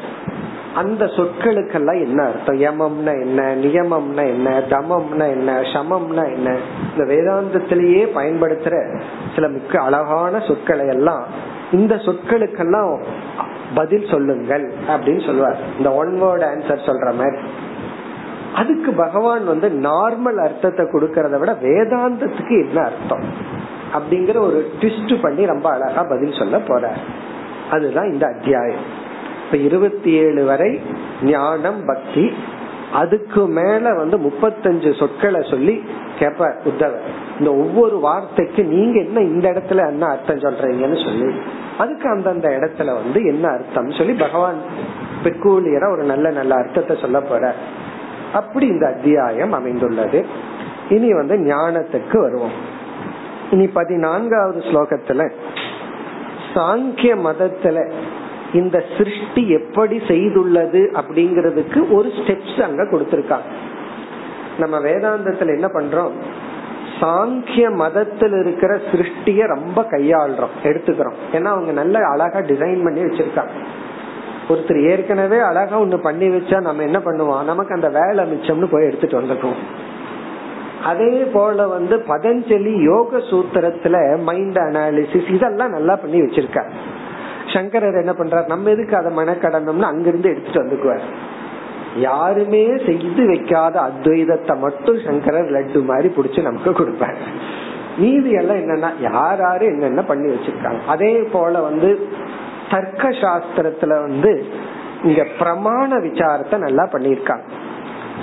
அந்த சொற்களுக்கெல்லாம் என்ன அர்த்தம், யமம்னா என்ன, நியமம்னா என்ன, தமம்னா என்ன, சமம்னா என்ன, இந்த வேதாந்தத்திலேயே பயன்படுத்துற சில மிக அழகான சொற்களை எல்லாம், இந்த சொற்களுக்கெல்லாம் பதில் சொல்லுங்கள் அப்படின்னு சொல்லுவார். இந்த ஒன் வேர்ட் ஆன்சர் சொல்ற மாதிரி. அதுக்கு பகவான் நார்மல் அர்த்தத்தை கொடுக்கறத விட வேதாந்தத்துக்கு என்ன அர்த்தம் அப்படிங்கிற ஒரு ட்விஸ்ட் பண்ணி ரொம்ப அழகா பதில் சொல்ல போறார். அதுதான் இந்த அத்தியாயம். இப்ப 27 வரை ஞானம் பக்தி. அதுக்கு மேல 35 சொற்களை சொல்லி கேப்ப உத்தவர். இந்த ஒவ்வொரு வார்த்தைக்கு நீங்க என்ன இந்த இடத்துல என்ன அர்த்தம் சொல்றீங்கன்னு சொல்லி, அதுக்கு அந்தந்த இடத்துல என்ன அர்த்தம் சொல்லி பகவான் பெக்கூலியரா ஒரு நல்ல நல்ல அர்த்தத்தை சொல்ல போற. அப்படி இந்த அத்தியாயம் அமைந்துள்ளது. இனி ஞானத்துக்கு வருவோம். இனி 14வது ஸ்லோகத்துல சாங்கிய மதத்துல இந்த சிருஷ்டி எப்படி செய்துள்ளது அப்படிங்கிறதுக்கு ஒரு ஸ்டெப்ஸ் அங்க கொடுத்திருக்காங்க. நம்ம வேதாந்தத்துல என்ன பண்றோம், சாங்கிய மதத்தில் இருக்கிற சிருஷ்டிய ரொம்ப கையாளுறோம், எடுத்துக்கிறோம். ஏன்னா அவங்க நல்ல அழகா டிசைன் பண்ணி வச்சிருக்காங்க. ஒருத்தர் ஏற்கனவே அழகா ஒண்ணு பண்ணி வச்சா நம்ம என்ன பண்ணுவோம், நமக்கு அந்த வேலை மிச்சம்னு போய் எடுத்துட்டு வந்துட்டோம். அதே போல பதஞ்சலி யோக சூத்திரத்துல மைண்ட் அனாலிசிஸ் இதெல்லாம் நல்லா பண்ணி வச்சிருக்க. சங்கரர் என்ன பண்றாரு, நம்ம எதுக்கு அதை மனக்கடனம்னு அங்கிருந்து எடுத்துட்டு வந்துக்குவார். யாருமே செய்து வைக்காத அத்வைதத்தை மட்டும் சங்கரர் லட்டு மாதிரி புடிச்சு நமக்கு கொடுப்பாரு. நீதி எல்லாம் என்னன்னா யாராரு என்னென்ன பண்ணி வச்சிருக்காங்க. அதே போல தர்க்க சாஸ்திரத்துல இங்க பிரமாண விசாரத்தை நல்லா பண்ணிருக்காங்க.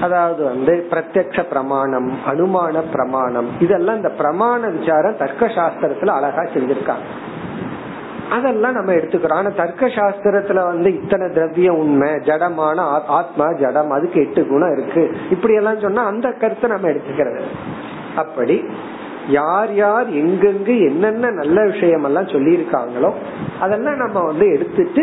அதாவது பிரத்யக்ஷ பிரமாணம், அனுமான பிரமாணம், இதெல்லாம் இந்த பிரமாண விசாரம் தர்க்க சாஸ்திரத்துல அழகா செஞ்சிருக்காங்க. அதெல்லாம் நம்ம எடுத்துக்கிறோம். ஆனா தர்க்க சாஸ்திரத்துல இத்தனை திரவியம் உண்மை, ஜடமான ஆத்மா ஜடம், அதுக்கு 8 குணம் இருக்கு, இப்படி எல்லாம் சொன்னா அந்த கருத்தை நம்ம எடுத்துக்கிறது. அப்படி யார் யார் எங்கெங்கு என்னென்ன நல்ல விஷயம் எல்லாம் சொல்லி இருக்காங்களோ அதெல்லாம் நம்ம எடுத்துட்டு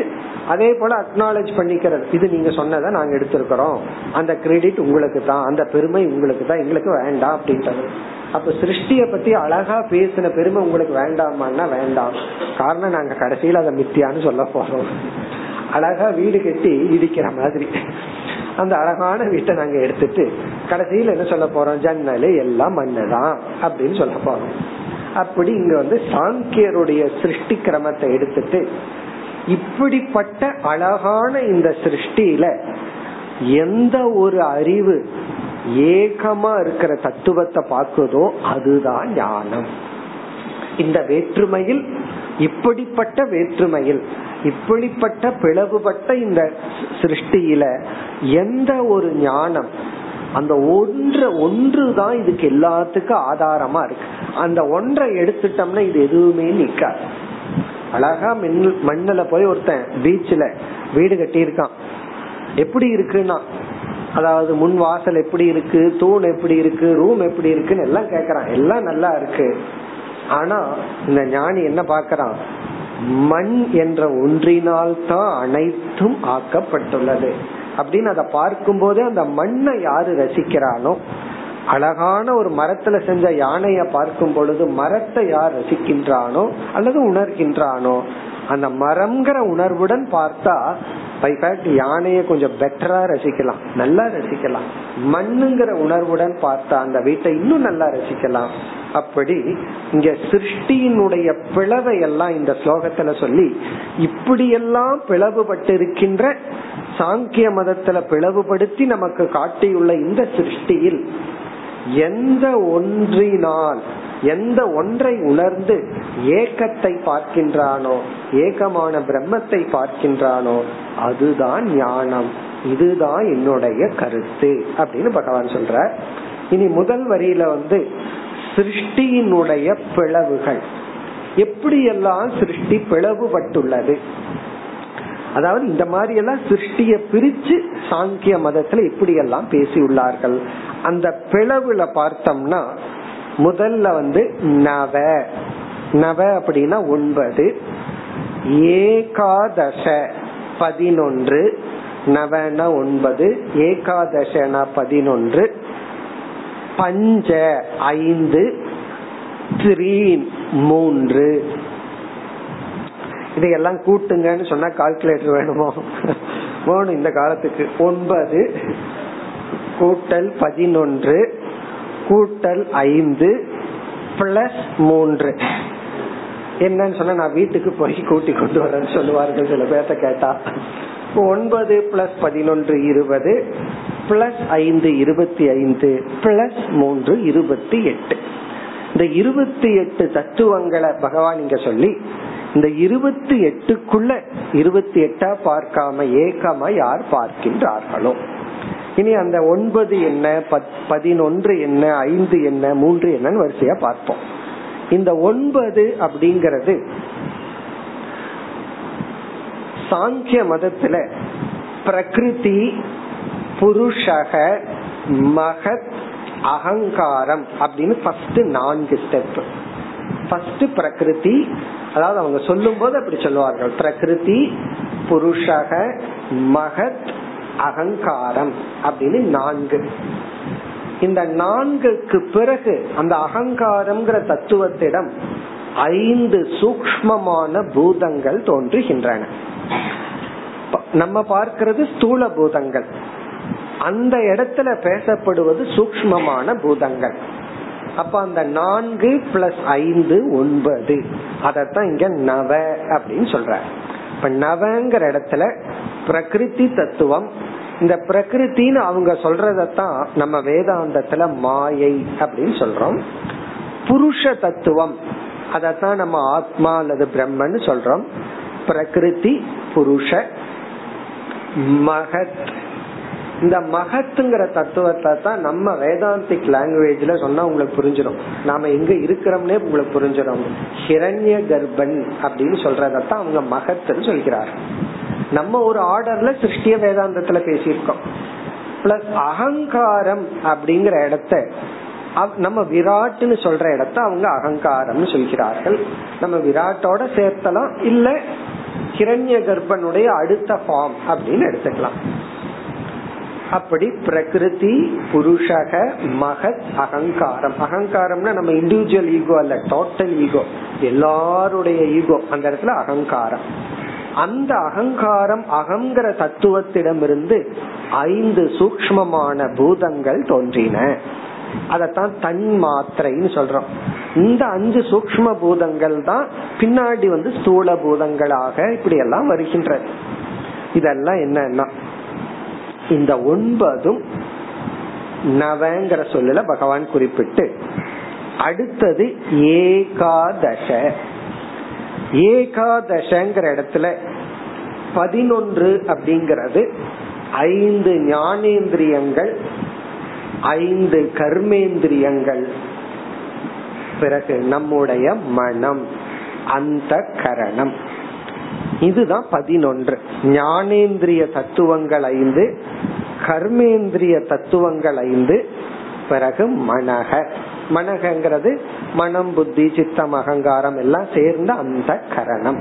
அதே போல அக்னாலேஜ் பண்ணிக்கிறது. இது நீங்க சொன்னதை நாங்க எடுத்திருக்கிறோம், அந்த கிரெடிட் உங்களுக்கு தான், அந்த பெருமை உங்களுக்கு தான், எங்களுக்கு வேண்டாம் அப்படின்றது. அப்ப சிருஷ்டிய பத்தி அழகா பேசின பெருமை உங்களுக்கு வேண்டாமான்னா வேண்டாம், காரணம் நாங்க கடைசியில அதை மித்தியான்னு சொல்ல போறோம். அழகா வீடு கட்டி இடிக்கிற மாதிரி அந்த அழகான வீட்டை நாங்க எடுத்துட்டு கடைசியில என்ன சொல்ல போறோம், ஜன்னல் எல்லாம் மண்ணுதான் அப்படின்னு சொல்ல போறோம். அப்படி இங்க சாங்கியருடைய சிருஷ்டி கிரமத்தை எடுத்துட்டு இப்படிப்பட்ட அழகான இந்த சிருஷ்டியில எந்த ஒரு அறிவு ஏகமா இருக்கிற தத்துவத்தை பார்க்குதோ அதுதான் ஞானம். இந்த வேற்றுமையில் இப்படிப்பட்ட வேற்றுமையில் இப்படிப்பட்ட பிளவுபட்ட இந்த சிருஷ்டியில எந்த ஒரு ஞானம், அந்த ஒன்றுதான் இதுக்கு எல்லாத்துக்கும் ஆதாரமா இருக்கு. அந்த ஒன்றை எடுத்துட்டோம்னா இது எதுவுமே நிக்காது. அழகா மண்ணில போய் ஒருத்தன் பீச்ல வீடு கட்டி இருக்கான், எப்படி இருக்குன்னா அதாவது முன் வாசல் எப்படி இருக்கு, தூண் எப்படி இருக்கு, ரூம் எப்படி இருக்குன்னு எல்லாம் கேக்குறான், எல்லாம் நல்லா இருக்கு. ஆனா இந்த ஞானி என்ன பாக்குறான், மண் என்ற ஒன்றினால் தான் அனைத்தும் ஆக்கப்பட்டுள்ளது அப்படின்னு அதை பார்க்கும் போது அந்த மண்ணை யாரு ரசிக்கிறானோ, அழகான ஒரு மரத்துல செஞ்ச யானைய பார்க்கும் பொழுது மரத்தை யார் ரசிக்கின்றானோ அல்லது உணர்கின்றானோ, அந்த மரம்ங்கிற உணர்வுடன் பார்த்தா யானைய கொஞ்சம் பெட்டரா ரசிக்கலாம், நல்லா ரசிக்கலாம். மண்ணுங்கிற உணர்வுடன் பார்த்தா அந்த வீட்டை இன்னும் நல்லா ரசிக்கலாம். அப்படி இங்க சிருஷ்டியினுடைய பிளவை எல்லாம் இந்த ஸ்லோகத்துல சொல்லி, இப்படியெல்லாம் பிளவுபட்டிருக்கின்ற சாங்கிய மதத்துல பிளவுபடுத்தி நமக்கு காட்டியுள்ள இந்த சிருஷ்டியில் எந்த ஒன்றினால், எந்த ஒன்றை உணர்ந்து ஏகத்தை பார்க்கின்றானோ, ஏகமான பிரம்மத்தை பார்க்கின்றானோ அதுதான் ஞானம், இதுதான் என்னுடைய கருத்து அப்படின்னு பகவான் சொல்றார். இனி முதல் வரியில சிருஷ்டியினுடைய பிளவுகள், எப்படியெல்லாம் சிருஷ்டி பிளவுபட்டுள்ளது, அதாவது இந்த மாதிரி எல்லாம் சிருஷ்டிய பிரிச்சு சாங்கிய மதத்துல எப்படியெல்லாம் பேசி உள்ளார்கள், அந்த பிளவுல பார்த்தோம்னா முதல்ல நவ, நவ அப்படின்னா 9, ஏகாதச 11, நவன 9, ஏகாதசன 11, பஞ்ச 5, த்ரீன் 3. இதையெல்லாம் கூட்டுங்கன்னு சொன்னா கால்குலேட்டர் வேணுமோ, வேணும் இந்த காலத்துக்கு. 9 கூட்டல் 11 கூட்டல் 5 பிளஸ் 3 என்னன்னு சொன்னா நான் வீட்டுக்கு போய் கூட்டி கொண்டு வரேன்னு சொல்லுவார்கள் சில பேர்த்த கேட்டா. 9 பிளஸ் 11 20, பிளஸ் 5 25, பிளஸ் 3 28. இந்த 28 தத்துவங்களை பகவான் இங்க சொல்லி, இந்த 28க்குள்ள 28 பார்க்காம ஏகமா யார் பார்க்கின்றார்களோ. இனி அந்த 9 என்ன, 11 என்ன, 5 என்ன, 3 என்னன்னு வரிசையா பார்ப்போம். இந்த 9 அப்படிங்கறது சாங்கிய மதத்துல பிரகிருதி, புருஷக, மகத், அகங்காரம் அப்படின்னு ஃபர்ஸ்ட் 4 ஸ்டெப். ஃபர்ஸ்ட் பிரகிருதி, அதாவது அவங்க சொல்லும் போது அப்படி சொல்லுவார்கள், பிரகிருதி, புருஷக, மகத், அகங்காரம் அப்படின்னு 4. இந்த 4க்கு பிறகு அந்த அகங்காரம் தத்துவத்திடம் 5 சூக்ஷ்மமான பூதங்கள் தோன்றுகின்றன. நம்ம பார்க்கிறது ஸ்தூல பூதங்கள், அந்த இடத்துல பேசப்படுவது சூக்ஷ்மமான பூதங்கள். அப்ப அந்த 4 பிளஸ் 5 9 அதத்தான் இங்க நவ அப்படின்னு சொல்ற. இப்ப நவங்கிற இடத்துல பிரகிருதி தத்துவம், இந்த பிரகிருத்தின்னு அவங்க சொல்றதத்தான் நம்ம வேதாந்தத்துல மாயை அப்படின்னு சொல்றோம். புருஷ தத்துவம், அதத்தான் நம்ம ஆத்மா அல்லது பிரம்மன்னு சொல்றோம். பிரகிருதி, புருஷ, மகத், இந்த மகத்துங்கிற தத்துவத்தை தான் நம்ம வேதாந்திக் லாங்குவேஜ்ல சொன்னா உங்களுக்கு புரிஞ்சிடும், நாம எங்க இருக்கிறோம்னே உங்களுக்கு புரிஞ்சிடும். ஹிரண்ய கர்ப்பன் அப்படின்னு சொல்றதத்தான் அவங்க மகத்துன்னு சொல்கிறார். நம்ம ஒரு ஆர்டர்ல சிருஷ்டிய வேதாந்தத்துல பேசியிருக்கோம். பிளஸ் அகங்காரம் அப்படிங்கிற இடத்த நம்ம விராட்னு சொல்ற இடத்த அவங்க அகங்காரம்னு சொல்கிறார்கள். நம்ம விராட்டோட சேர்த்தலாம், இல்ல ஹிரண்ய கர்ப்பனுடைய அடுத்த ஃபார்ம் அப்படின்னு எடுத்துக்கலாம். அப்படி பிரகிருதி, புருஷக, மகத், அகங்காரம். அகங்காரம்னா நம்ம இண்டிவிஜுவல் ஈகோ அல்ல, டோட்டல் ஈகோ, எல்லாருடைய ஈகோ அந்த இடத்துல அகங்காரம். அந்த அகங்காரம் அகங்கிற தத்துவத்திடமிருந்து 5 சூக்ஷ்மமான பூதங்கள் தோன்றின. அதத்தான் தன் மாத்திரைன்னு சொல்றோம். இந்த 5 சூக்ஷ்ம பூதங்கள் தான் பின்னாடி வந்து ஸ்தூல பூதங்களாக இப்படி எல்லாம் வருகின்றது. இதெல்லாம் என்னன்னா இந்த 9 நவங்கிற சொல்லல பகவான் குறிப்பிட்டு, அடுத்தது ஏகாதச. ஏகாதசங்கிற இடத்துல 11 அப்படிங்கிறது 5 ஞானேந்திரியங்கள், 5 கர்மேந்திரியங்கள், பிறகு நம்முடைய மனம், அந்தகரணம். இதுதான் 11. ஞானேந்திரிய தத்துவங்கள் 5, கர்மேந்திரிய தத்துவங்கள் 5, பிறகு மனக. மனகங்கிறது மனம், புத்தி, சித்தம், அகங்காரம் எல்லாம் சேர்ந்த அந்தகரணம்.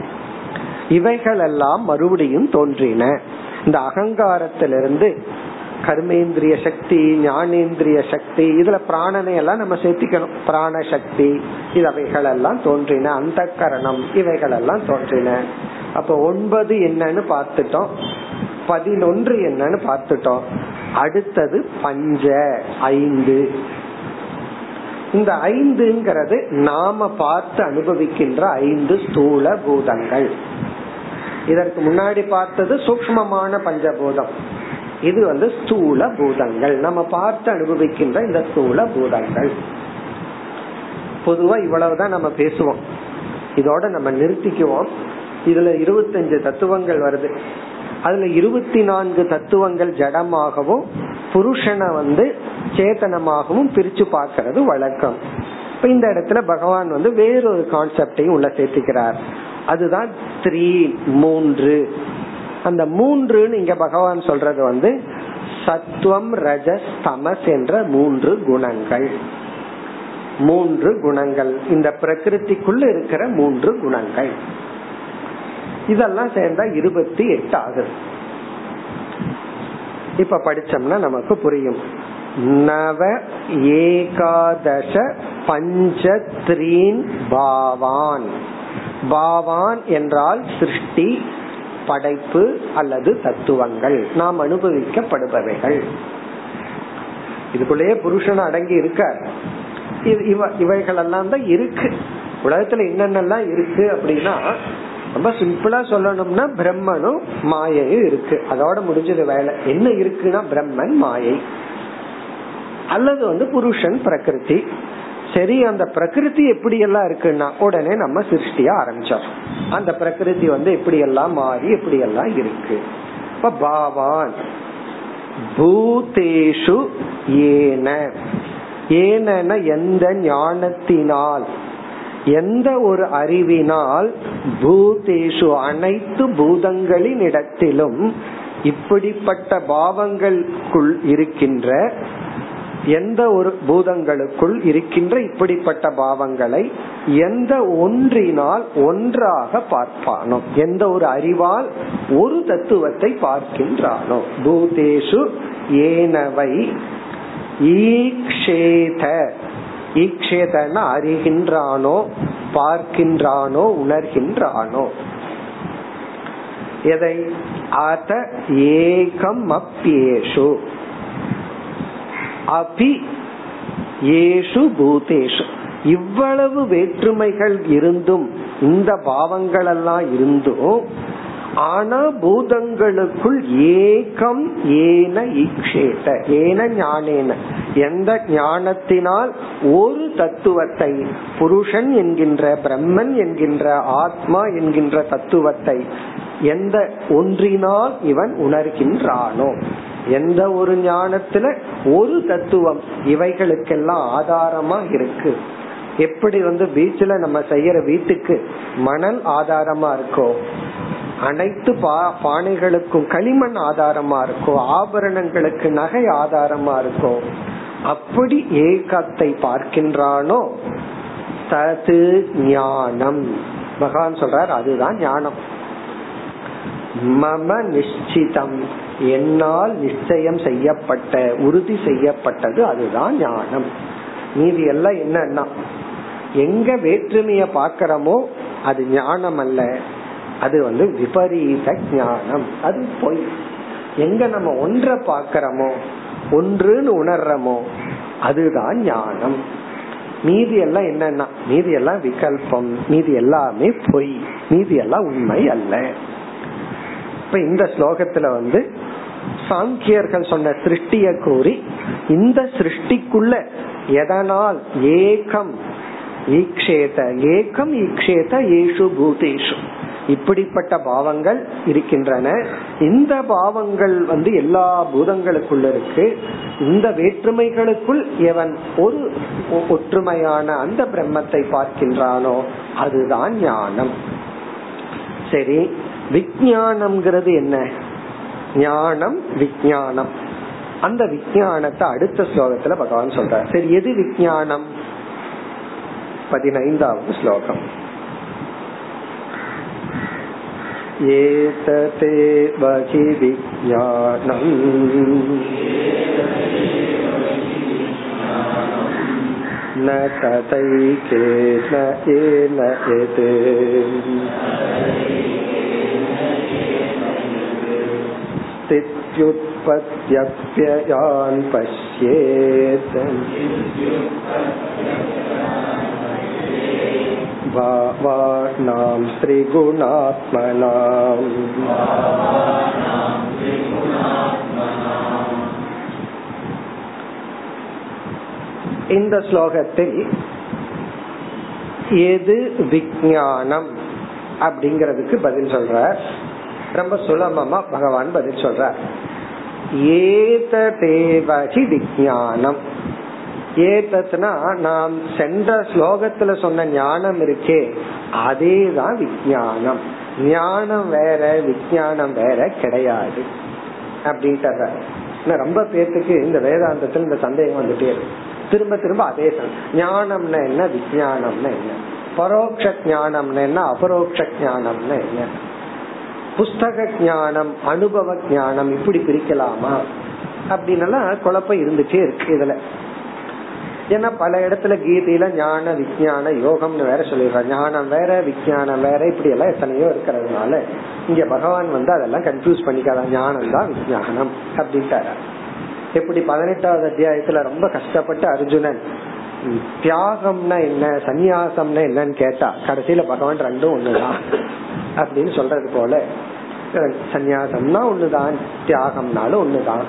இவைகள் எல்லாம் மறுபடியும் தோன்றின. இந்த அகங்காரத்திலிருந்து கர்மேந்திரிய சக்தி, ஞானேந்திரிய சக்தி, இதுல பிராணனை எல்லாம் நம்ம சேர்த்திக்கணும். பிராண சக்தி, இவைகள் எல்லாம் தோன்றின. அந்தகரணம், இவைகள் எல்லாம் தோன்றின. அப்ப 9 என்னன்னு பார்த்துட்டோம், 11 என்னன்னு பார்த்துட்டோம். அடுத்தது பஞ்ச, 5. இந்த 5ங்கிறது நாம பார்த்து அனுபவிக்கின்ற 5 ஸ்தூல பூதங்கள். இதற்கு முன்னாடி பார்த்தது சூக்ஷ்மமான பஞ்சபூதம், இது வந்து ஸ்தூல பூதங்கள், நம்ம பார்த்து அனுபவிக்கின்ற இந்த ஸ்தூல பூதங்கள். பொதுவா இவ்வளவுதான் நம்ம பேசுவோம், இதோட நம்ம நிறுத்திக்குவோம். இதுல 25 தத்துவங்கள் வருது. அதுல 24 தத்துவங்கள் ஜடமாகவும் புருஷனை வந்து சேத்தனமாகவும் பிரிச்சு பார்க்கறது வழக்கம். இப்ப இந்த இடத்துல பகவான் வந்து வேறொரு கான்செப்டையும் உள்ள சேர்த்துக்கிறார். அதுதான் 3. அந்த 3ன்னு இங்க பகவான் சொல்றது வந்து சத்துவம், ரஜஸ், தமஸ் என்ற 3 குணங்கள். 3 குணங்கள் இந்த பிரகிருதிக்குள்ள இருக்கிற 3 குணங்கள். இதெல்லாம் சேர்ந்தா 28 ஆகுது. இப்ப படிச்சோம்னா நமக்கு புரியும். நவ ஏகாதச பஞ்சத்ரீன் பாவான். பாவான் என்றால் சிருஷ்டி, படைப்பு அல்லது தத்துவங்கள், நாம் அனுபவிக்கப்படுபவைகள். இதுக்குள்ளேயே புருஷன் அடங்கி இருக்க, இவைகள் எல்லாம் தான் இருக்கு. உலகத்துல என்னென்னலாம் இருக்கு அப்படின்னா, ரொம்ப சிம்பிளா சொல்லணும்னா பிரம்மனும் மாயையும் இருக்கு, அதோட முடிஞ்சது வேலை. என்ன இருக்குன்னா பிரம்மன், மாயை, அல்லது வந்து புருஷன், பிரகிருதி. சரி, அந்த பிரகிருதி எப்படி எல்லாம் இருக்குன்னா உடனே நம்ம சிருஷ்டியா ஆரம்பிச்சோம். அந்த பிரகிருதி வந்து எப்படி எல்லாம் மாறி எப்படி எல்லாம் இருக்கு. அப்ப பாவான் பூதேஷு ஏன. ஏனன்னா எந்த ஞானத்தினால், எந்த ஒரு அறிவினால், பூதேஷு அனைத்து பூதங்களின் இடத்திலும், இப்படிப்பட்ட பாவங்களுக்குள் இருக்கின்ற எந்த ஒரு பூதங்களுக்குள் இருக்கின்ற இப்படிப்பட்ட பாவங்களை எந்த ஒன்றினால் ஒன்றாக பார்ப்பானோ, எந்த ஒரு அறிவால் ஒரு தத்துவத்தை பார்க்கின்றானோ, பூதேஷு ஏனவை ஈக்ஷேத. ஈக்ஷேதன அறிகின்றானோ, பார்க்கின்றானோ, உணர்கின்றானோ. எதை? ஆத ஏகம் அப்யேஷு அபி ஏஷு பூதேஷு. இவ்வளவு வேற்றுமைகள் இருந்தும், இந்த பாவங்கள் எல்லாம் இருந்தும், ஆனா பூதங்களுக்குள் ஏகம் ஏன ஈக்ஷேத, ஏன ஞானேன, எந்த ஞானத்தினால் ஒரு தத்துவத்தை, புருஷன் என்கின்ற, பிரம்மன் என்கின்ற, ஆத்மா என்கின்ற தத்துவத்தை எந்த ஒன்றினால் இவன் உணர்கின்றானோ, எந்த ஒரு ஞானத்துல ஒரு தத்துவம் இவைகளுக்கெல்லாம் ஆதாரமா இருக்கு. எப்படி பீச்ல நம்ம செய்யற வீட்டுக்கு மணல் ஆதாரமா இருக்கோ, அனைத்து பானைகளுக்கும் களிமண் ஆதாரமா இருக்கோ, ஆபரணங்களுக்கு நகை ஆதாரமா இருக்கோ, அப்படி ஏகத்தை பார்க்கின்றானோ தது ஞானம். பகவான் சொல்றார் அதுதான் ஞானம். மம நிச்சிதம், என்னால் நிச்சயம் செய்யப்பட்ட உறுதி செய்யப்பட்டது அதுதான் ஞானம். மீதி எல்லாம் என்னன்னா எங்க வேற்றுமைய பாக்கிறோமோ அது ஞானம் அல்ல, அது விபரீத ஞானம், அது போய். எங்க நம்ம ஒன்றை பாக்கிறோமோ, ஒன்றுன்னு உணர்றோமோ அதுதான் ஞானம். மீதி எல்லாம் என்னன்னா மீதி எல்லாம் விகல்பம், மீதி எல்லாமே பொய், மீதி எல்லாம் உண்மை அல்ல. இப்ப இந்த ஸ்லோகத்துல சாங்கியர்கள் சொன்ன சிருஷ்டிய கூறி இந்த சிருஷ்டிக்குள்ள எதனால் ஏகம் ஈக்ஷேத ஏகம் ஈக்ஷேத ஏஷு பூதேஷு இப்படிப்பட்ட பாவங்கள் இருக்கின்றன. இந்த பாவங்கள் எல்லா பூதங்களுக்குள்ள இருக்கு. இந்த வேற்றுமைகளுக்குள் எவன் ஒரு ஒற்றுமையான அந்த பிரம்மத்தை பார்க்கின்றானோ அதுதான் ஞானம். சரி, விஞ்ஞானம்ங்கிறது என்ன? ஞானம் விஞ்ஞானம். அந்த விஞ்ஞானத்தை அடுத்த ஸ்லோகத்துல பகவான் சொல்றார். சரி, எது விஞ்ஞானம்? 15வது ஸ்லோகம். ஏததே வஹி விஞ்ஞானம் ந ததைகேன ஏன ஏதே தித்யுத்பத்யப்யயான் பஷ்யேத் பாவானாம் த்ரிகுணாத்மனாம். இந்த ஸ்லோகத்தில் எது விஞ்ஞானம் அப்படிங்கிறதுக்கு பதில் சொல்ற ரொம்ப சுலபமா பகவான் பதில் சொல்றார். ஏததேவஹி விஞ்ஞானம். ஏதத்னா நாம் சென்ற ஸ்லோகத்துல சொன்ன ஞானம் இருக்கே அதேதான் விஞ்ஞானம். ஞானம் வேற விஞ்ஞானம் வேற கிடையாது அப்படின்ட்டு ரொம்ப பேருக்கு இந்த வேதாந்தத்துல இந்த சந்தேகம் வந்துட்டே இருக்கு. திரும்ப திரும்ப அதே ஞானம்னா என்ன, விஞ்ஞானம்னா என்ன, பரோட்ச ஞானம்னா என்ன, அபரோக்ஷ ஞானம்னா என்ன, புஸ்தக ஞானம் அனுபவ ஞானம் இப்படி பிரிக்கலாமா அப்படின்னா குழப்பம் இருந்துட்டே இருக்கு இதுல. ஏன்னா பல இடத்துல கீதையில ஞான விஞ்ஞான யோகம்னு வேற சொல்லிடுறாங்க. ஞானம் வேற விஞ்ஞானம் வேற இப்படி எல்லாம் எத்தனையோ இருக்கிறதுனால இங்க பகவான் அதெல்லாம் கன்ஃபியூஸ் பண்ணிக்காதான், ஞானம் தான் விஞ்ஞானம் அப்படின்ட்டாரா. எப்படி 18வது அத்தியாயத்துல ரொம்ப கஷ்டப்பட்டு அர்ஜுனன் தியாகம்னா என்ன சந்நியாசம்னா என்னன்னு கேட்டா கடைசியில பகவான் ரெண்டும் ஒண்ணுதான் அப்படின்னு சொல்றது போல சந்நியாசம்னா ஒண்ணுதான், தியாகம்னாலும் ஒண்ணுதான்.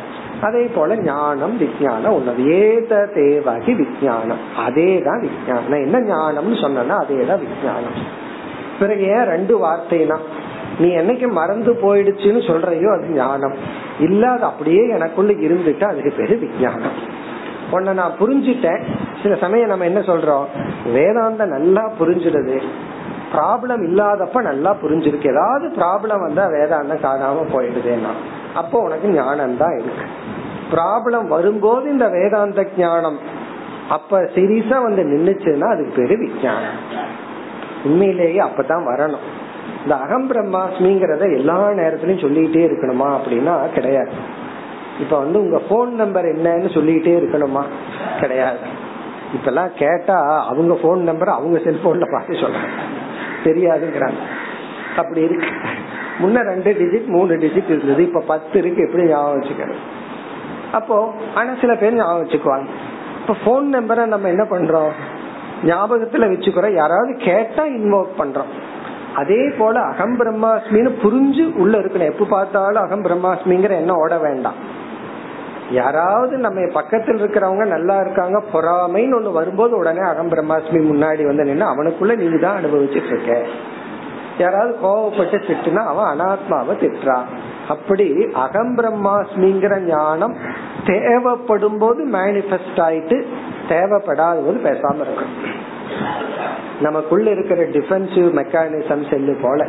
அதே போல ஞானம் விஞ்ஞானம் ஒண்ணு. ஏததேவஹி விஞ்ஞானம், அதேதான் விஞ்ஞானம். என்ன ஞானம்னு சொன்னா அதேதான் விஞ்ஞானம். பிறகு ஏன் ரெண்டு வார்த்தைனா நீ என்னைக்கு மறந்து போயிடுச்சுன்னு சொல்றையோ அது ஞானம் இல்ல, அது அப்படியே எனக்குள்ள இருந்துட்டு அதுக்கு பேரு விஞ்ஞானம். உன்ன நான் புரிஞ்சுட்டேன். சில சமயம் நம்ம என்ன சொல்றோம், வேதாந்த நல்லா புரிஞ்சிடுது, ப்ராப்ளம் இல்லாதப்ப நல்லா புரிஞ்சிருக்கு, ஏதாவது ப்ராப்ளம் வந்தா வேதாந்த காணாம போயிடுதுன்னா அப்போ உனக்கு ஞானம் தான் இருக்கு. ப்ராப்ளம் வரும்போது இந்த வேதாந்த ஞானம் அப்ப சீரியஸா நின்னுச்சுன்னா அதுக்கு பேரு விஞ்ஞானம். உண்மையிலேயே அப்பதான் வரணும். இந்த அகம் பிரம்மாஸ்மிங்கிறத எல்லா நேரத்திலயும் சொல்லிட்டே இருக்கணுமா அப்படின்னா கிடையாது. இப்ப உங்க போன் நம்பர் என்னன்னு சொல்லிட்டே இருக்கணுமா? கிடையாது. இப்பெல்லாம் கேட்டா அவங்க போன் நம்பர் அவங்க செல்போன்ல பார்த்து சொல்றாங்க, தெரியாதுங்கிறாங்க. அப்படி இருக்கு. முன்ன 2 டிஜிட் 3 டிஜிட் இருந்தது, இப்ப 10 இருக்கு. எப்படி ஞாபகம் வச்சுக்கணும் அப்போ? ஆனா சில பேர் ஞாபகம் வச்சுக்குவாங்க. இப்ப போன் நம்பரை நம்ம என்ன பண்றோம், ஞாபகத்துல வச்சுக்கிறோம், யாராவது கேட்டா இன்வோக் பண்றோம். அதே போல அகம் பிரம்மாஸ்மின்னு புரிஞ்சு உள்ள இருக்கணும். எப்ப பார்த்தாலும் அகம் பிரம்மாஸ்மிங்கிற என்ன ஓட வேண்டாம். யாராவது நம்ம பக்கத்தில் இருக்கிறவங்க நல்லா இருக்காங்க பொறாமைன்னு ஒண்ணு வரும்போது உடனே அகம் பிரம்மாஸ்மி முன்னாடி நின்னா அவனுக்குள்ள நீதான் அனுபவிச்சுட்டு இருக்க. யாராவது கோவப்பட்டு திட்டுனா அவன் அனாத்மாவை திட்டுறான், அப்படி அகம் பிரம்மாஸ்மிங்கிற ஞானம் தேவைப்படும் போது மேனிஃபெஸ்ட் ஆயிட்டு, தேவைப்படாத போது பேசாம இருக்கும். நமக்குள்ள இருக்கிற டிஃபென்சிவ் மெக்கானிசம் செல்லு போல,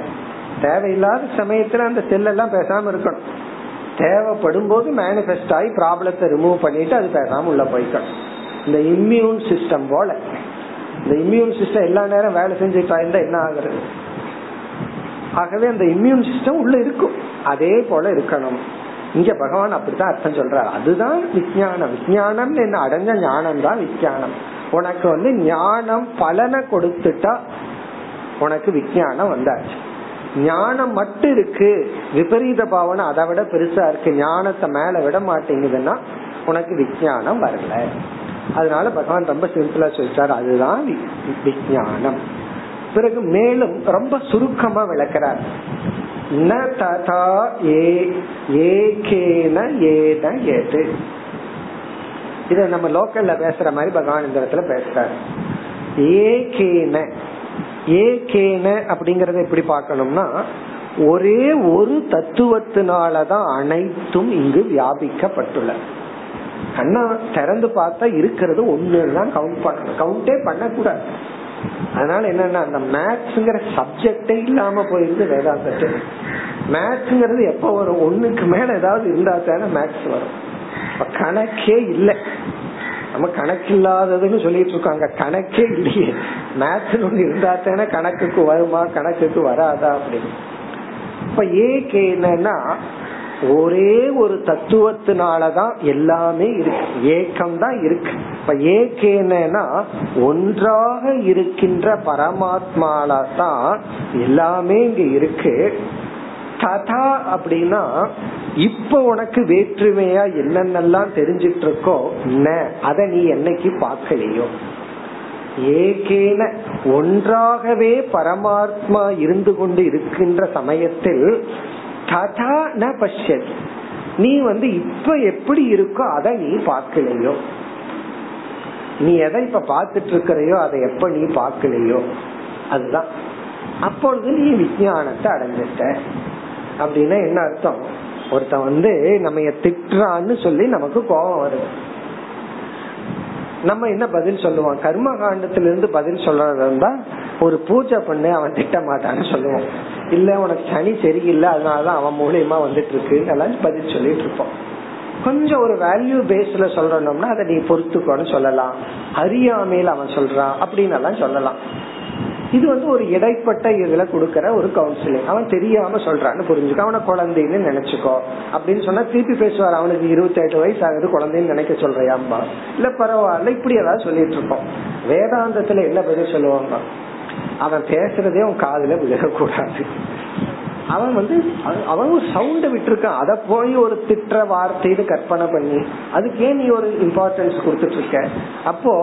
தேவையில்லாத சமயத்துல அந்த செல்லாம் பேசாம இருக்கணும். தேவைப்படும் போது மேனிஃபெஸ்ட் ஆகி ப்ராப்ளத்தை ரிமூவ் பண்ணிட்டு அது பேசாம உள்ள போய்க்கணும். இந்த இம்யூன் சிஸ்டம் போல, இந்த இம்யூன் சிஸ்டம் எல்லா நேரம் வேலை செஞ்சுட்டா இருந்தா என்ன ஆகுறது? ஆகவே அந்த இம்யூன் சிஸ்டம் உள்ள இருக்கும், அதே போல இருக்கணும். இங்க பகவான் அப்படித்தான் அர்த்தம் சொல்றாரு. அதுதான் விஞ்ஞானம். விஞ்ஞானம் என்ன அடைஞ்ச ஞானம் தான் விஞ்ஞானம். உனக்கு வந்து ஞானம் பலனை கொடுத்துட்டா உனக்கு விஞ்ஞானம் வந்தாச்சு. ஞானம் மட்டும் இருக்கு, விபரீத பாவனை அதை விட பெருசா இருக்கு, ஞானத்தை மேல விட மாட்டேங்குதுன்னா உனக்கு விஞ்ஞானம் வரல. அதனால பகவான் ரொம்ப சிம்பிளா சொல்றாரு, அதுதான் விஞ்ஞானம். பிறகு மேலும் ரொம்ப சுருக்கமா விளக்கிறார். ந ததா ஏகேன ஏன ஏது. இத நம்ம லோக்கல்ல பேசுற மாதிரி பகவான் இந்த இடத்துல பேசுறாரு. ஏகேன, ஏகேன அப்படிங்கறத எப்படி பார்க்கணும்னா, ஒரே ஒரு தத்துவத்தினாலதான் அனைத்தும் இங்கு வியாபிக்கப்பட்டுள்ள. கண்ணா திறந்து பார்த்தா இருக்கிறது ஒண்ணுதான் கவுண்ட் பண்ணணும், கவுண்டே பண்ண கூடாது. அதனால என்னன்னா அந்த மேத்ஸ்ங்கிற சப்ஜெக்டே இல்லாம போயிருந்து வேதாந்தத்து. மேத்ஸ்ங்கிறது எப்ப வரும்? ஒண்ணுக்கு மேல ஏதாவது இருந்தா தானே மேத்ஸ் வரும். கணக்கே இல்லை, நம்ம கணக்கு இல்லாததுன்னு சொல்லிட்டு இருக்காங்க. கணக்கே இல்லையே, மேத்ஸ் ஒண்ணு இருந்தா தானே கணக்குக்கு வருமா, கணக்குக்கு வராதா அப்படின்னு. இப்ப ஏகே என்னன்னா ஒரே ஒரு தத்துவத்தினாலதான் எல்லாமே இருக்கு, ஏக்கம் தான் இருக்கு. இப்ப ஏகேனா ஒன்றாக இருக்கின்ற பரமாத்மால தான் எல்லாமே இங்க இருக்கு. ததா அப்படின்னா இப்ப உனக்கு வேற்றுமையா என்னென்னலாம் தெரிஞ்சிட்டு இருக்கோ அத நீ என்னைக்கு பார்க்கலையோ. ஏகேன ஒன்றாகவே பரமாத்மா இருந்து கொண்டு இருக்கின்ற சமயத்தில் ததா ந பஷ்யதி, நீ வந்து இப்ப எப்படி இருக்கோ அதை நீ பார்க்கலையோ. நீ எதை இப்ப பார்த்துட்டு இருக்கிறையோ அதை எப்ப நீ பார்க்கலையோ, அதுதான் அப்பொழுது நீ விஞ்ஞானத்தை அடைஞ்சிட்ட. அப்படின்னா என்ன அர்த்தம்? ஒருத்த வந்து நம்ம திட்டுறான்னு சொல்லி நமக்கு கோபம் வருது, நம்ம என்ன பதில் சொல்லுவோம்? கர்ம காண்டத்திலிருந்து பதில் சொல்றதா இருந்தா ஒரு பூஜை பண்ணு, அவன் திட்ட மாட்டான்னு சொல்லுவோம். இல்ல உனக்கு சனி சரியில்லை அதனாலதான் அவன் மூலியமா வந்துட்டு இருக்கு பதில் சொல்லிட்டு இருப்போம். கொஞ்சம் ஒரு வேல்யூ பேஸ்ல சொல்றோம்னா அதை நீ பொறுத்துக்கோன்னு சொல்லலாம். அறியாமையில அவன் சொல்றான் அப்படின்னு எல்லாம் சொல்லலாம். இது வந்து ஒரு இடைப்பட்ட இதுல கொடுக்கற ஒரு கவுன்சிலிங். அவன் தெரியாம சொல்றான்னு புரிஞ்சுக்க, அவனை குழந்தைன்னு நினைச்சுக்கோ அப்படின்னு சொன்னா திருப்பி பேசுவார். அவனுக்கு 28 வயசு ஆகுது, குழந்தைன்னு நினைக்க சொல்றியாம்பா, இல்ல பரவாயில்ல, இப்படி ஏதாவது சொல்லிட்டு இருக்கோம். வேதாந்தத்துல என்ன பதில் சொல்லுவாங்க? அவன் பேசுறதே அவன் காதுல விழக்கூடாது. அவன் வந்து அவன் ஒரு சவுண்ட விட்டு இருக்கான், அத போய் ஒரு திட்ட வார்த்தைன்னு கற்பனை பண்ணி அதுக்கே நீ ஒரு இம்பார்ட்டன்ஸ் கொடுத்துட்டு இருக்க. அப்போ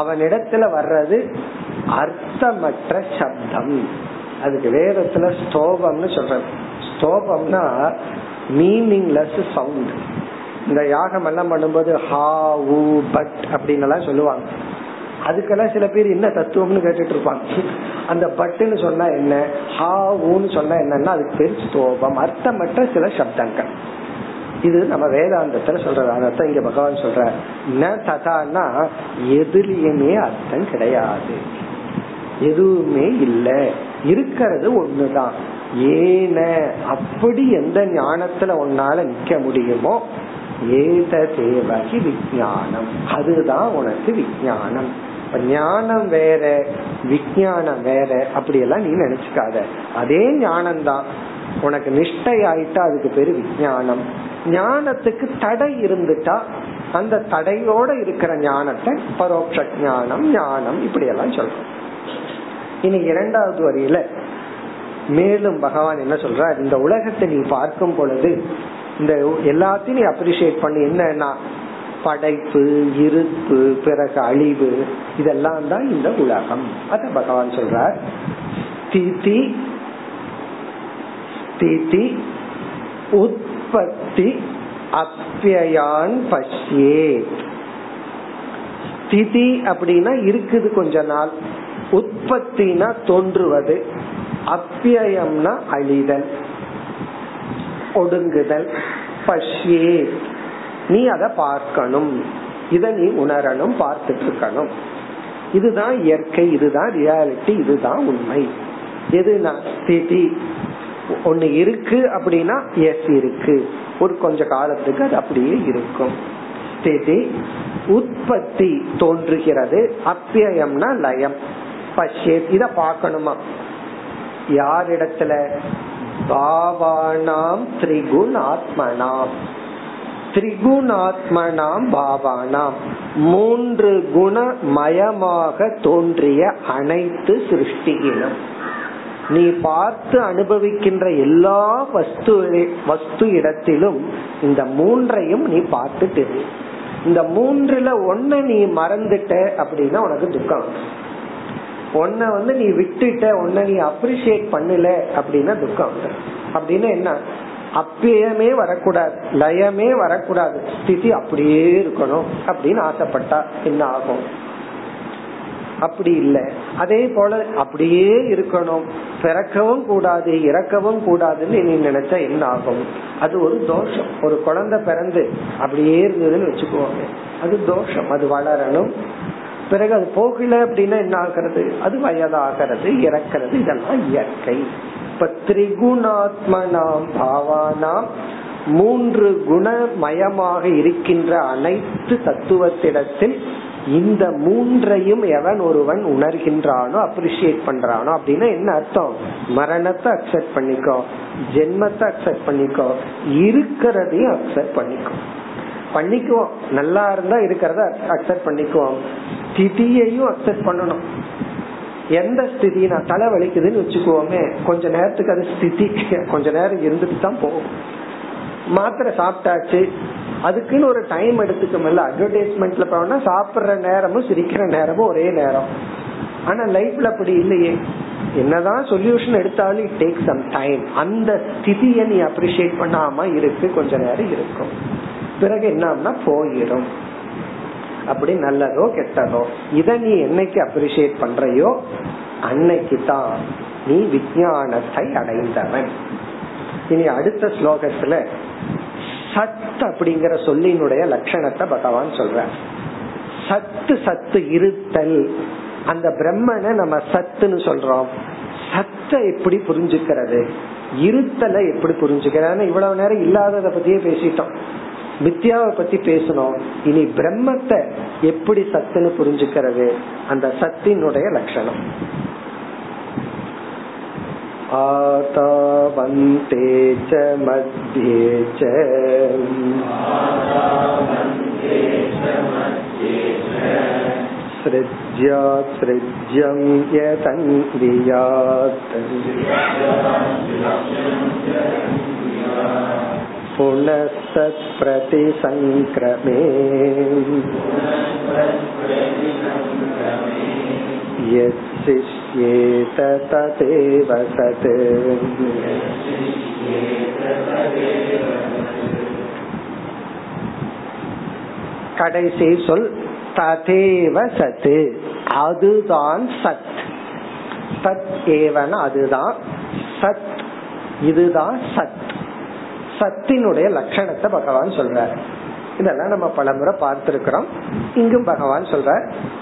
அவனிடத்துல வர்றது அர்த்தமற்ற சப்தம். அதுக்கு வேதத்துல ஸ்தோபம்னு சொல்றது. ஸ்தோபம்னா மீனிங்லெஸ் சவுண்ட். இந்த யாகம் எல்லாம் பண்ணும்போது ஹா ஊ பட் அப்படின்னு எல்லாம் சொல்லுவாங்க. அதுக்கெல்லாம் சில பேர் என்ன தத்துவம்னு கேட்டுட்டு இருப்பாங்க. அந்த பட்டுன்னு சொன்னா என்ன, ஹா ஊன்னு சொன்னா என்னன்னா அதுக்கு பேர் ஸ்தோபம், அர்த்தமற்ற சில சப்தங்கள். இது நம்ம வேதாந்தத்துல சொல்றது. அதத்தான் இங்க பகவான் சொல்ற. ந ததான்னா எதுலயுமே அர்த்தம் கிடையாது, எதுவுமே இல்ல, இருக்கிறது ஒண்ணுதான். ஏன அப்படி எந்த ஞானத்துல உன்னால நிக்க முடியுமோ ஏத தேவகி விஞ்ஞானம், அதுதான் உனக்கு விஞ்ஞானம். ஞானம் வேற விஞ்ஞானம் வேற அப்படி எல்லாம் நீ நினைச்சுக்காத, அதே ஞானம்தான். உனக்கு நிஷ்டை ஆயிட்டா அதுக்கு பேரு விஞ்ஞானம். ஞானத்துக்கு தடை இருந்துட்டா அந்த தடையோட இருக்கிற ஞானத்தை பரோட்ச ஞானம், ஞானம் இப்படி எல்லாம் சொல்றோம். இனி இரண்டாவது வரியில மேலும் பகவான் என்ன சொல்றார்? இந்த உலகத்தை நீ பார்க்கும் பொழுது இந்த எல்லாத்தையும் நீ அப்ரிஷியேட் பண்ணி, என்னன்னா படைப்பு, இருப்பு, பிறகு அழிவு, இதெல்லாம் தான் இந்த உலகம். அத பகவான் சொல்றார். ஸ்திதி ஸ்திதி உற்பத்தி அப்யயான் பஷ்யே. ஸ்திதி அப்படின்னா இருக்குது கொஞ்ச நாள், உற்பத்தினா தோன்றுவது, அப்யயம்னா அழிதல். ஒடுங்குதல். பஷ்யே, நீ அத பார்க்கணும், இத நீ உணரணும், பார்த்துட்டு இருக்கணும். இதுதான் இயற்கை, இதுதான் ரியாலிட்டி, இதுதான் உண்மை. எதுனா ஸ்திதி, ஒண்ணு இருக்கு அப்படின்னா எஸ் இருக்கு, ஒரு கொஞ்ச காலத்துக்கு அது அப்படியே இருக்கும். ஸ்திதி உற்பத்தி தோன்றுகிறது. அப்பியம்னா லயம். பஷ்யே, இத பார்க்கணுமா? யாரிடத்துல? பாவானாம் திரிகுணாத்மனாம். திரிகுணாத்மனாம் பாவானாம், மூன்று குணமயமாக தோன்றிய அனைத்து சிருஷ்டியிலும். நீ பார்த்து அனுபவிக்கின்ற எல்லா வஸ்து இடத்திலும் இந்த மூன்றையும் நீ பார்த்துட்டு, இந்த மூன்றுல ஒன்ன நீ மறந்துட்ட அப்படின்னா உனக்கு துக்கம். ஒன்ன வந்து நீ விட்டுட்ட, ஒன்ன நீ அப்ரிஷியேட் பண்ணல அப்படின்னா துக்கம். அப்படின்னா என்ன? அப்பயமே வரக்கூடாது, லயமே வரக்கூடாது, ஸ்திதி அப்படியே இருக்கணும் அப்படின்னு ஆசைப்பட்டா என்ன ஆகும்? அப்படி இல்லை. அதே போல அப்படியே இருக்கணும், பிறக்கவும் கூடாது இறக்கவும் கூடாதுன்னு நீ நினைச்சா என்ன ஆகும்? அது ஒரு தோஷம். ஒரு குழந்தை பிறந்து அப்படியே இருந்ததுன்னு வச்சுக்குவாங்க, அது தோஷம். அது வளரணும். பிறகு அது போகல அப்படின்னா என்ன ஆகிறது? அது வயதாகிறது, இறக்கிறது. இதெல்லாம் இயற்கை. இப்ப திரிகுணாத்மனாம் பாவானாம், மூன்று குணமயமாக இருக்கின்ற அனைத்து தத்துவத்திடத்தில் இந்த மூன்றையும் எவன் ஒருவன் உணர்கின்றானோ, அப்ரிஷியேட் பண்றானோ அப்படின்னா என்ன அர்த்தம்? மரணத்தை அக்செப்ட் பண்ணிக்கோ, ஜென்மத்தை அக்செப்ட் பண்ணிக்கோ, இருக்கிறதையும் அக்செப்ட் பண்ணிக்கோ. பண்ணிக்குவோம், நல்லா இருந்தா இருக்கிறத அக்செப்ட் பண்ணிக்குவோம். ஸ்திதியையும் அக்செப்ட் பண்ணணும். எந்த ஸ்திதி? நான் தலை வலிக்குதுன்னு வச்சுக்குவோமே, கொஞ்ச நேரத்துக்கு அது ஸ்திதி, கொஞ்ச நேரம் இருந்துட்டு தான் போகும். மாத்திரை சாப்பிட்டாச்சு, அதுக்குன்னு ஒரு டைம் எடுத்துக்கல. அட்வர்டைஸ்மெண்ட்ல போனா சாப்பிடுற நேரமும் சிரிக்கிற நேரமும் ஒரே நேரம். ஆனா லைஃப்ல அப்படி இல்லையே. என்னதான் சொல்யூஷன் எடுத்தாலும் இட் டேக் சம் டைம். அந்த ஸ்திதியை நீ அப்ரிஷியேட் பண்ணாம இருக்கு, கொஞ்ச நேரம் இருக்கும், பிறகு என்னன்னா போயிடும். அப்படி நல்லதோ கெட்டதோ இத நீ என்னைக்கு அப்ரிஷியேட் பண்றையோ அன்னைக்கு தான் நீ விஞ்ஞானத்தை அடைந்தவன். இனி அடுத்த ஸ்லோகத்துல சத் அப்படிங்கிற சொல்லினுடைய லட்சணத்தை பகவான் சொல்ற. சத்து, சத்து இருத்தல். அந்த பிரம்மனை நம்ம சத்துன்னு சொல்றோம். சத்தை எப்படி புரிஞ்சுக்கிறது? இருத்தலை எப்படி புரிஞ்சுக்கிறது? இவ்வளவு நேரம் இல்லாதத பத்தியே பேசிட்டோம், மித்யாவை பத்தி பேசணும். இனி பிரம்மத்தை எப்படி சத்துன்னு புரிஞ்சுக்கிறது? அந்த சத்தினுடைய லட்சணம் ஆதாவந்தேச்ச மத்யேச்ச ஸ்ருத்யாத் ஸ்ருத்யம் யதந்த்ரியாத் புனஸ்தத் பிரதிசங்க்ரமே யத் சிஷ்யேத ததேவ சத். கடைசி சொல் ததேவ சத், அதுதான் சத். தத் ஏவன அதுதான் சத், இதுதான் சத். சத்தினுடைய லட்சணத்தை பகவான் சொல்றார். இதெல்லாம் நம்ம பலமுறை பார்த்திருக்கிறோம். இங்கும் பகவான் சொல்ற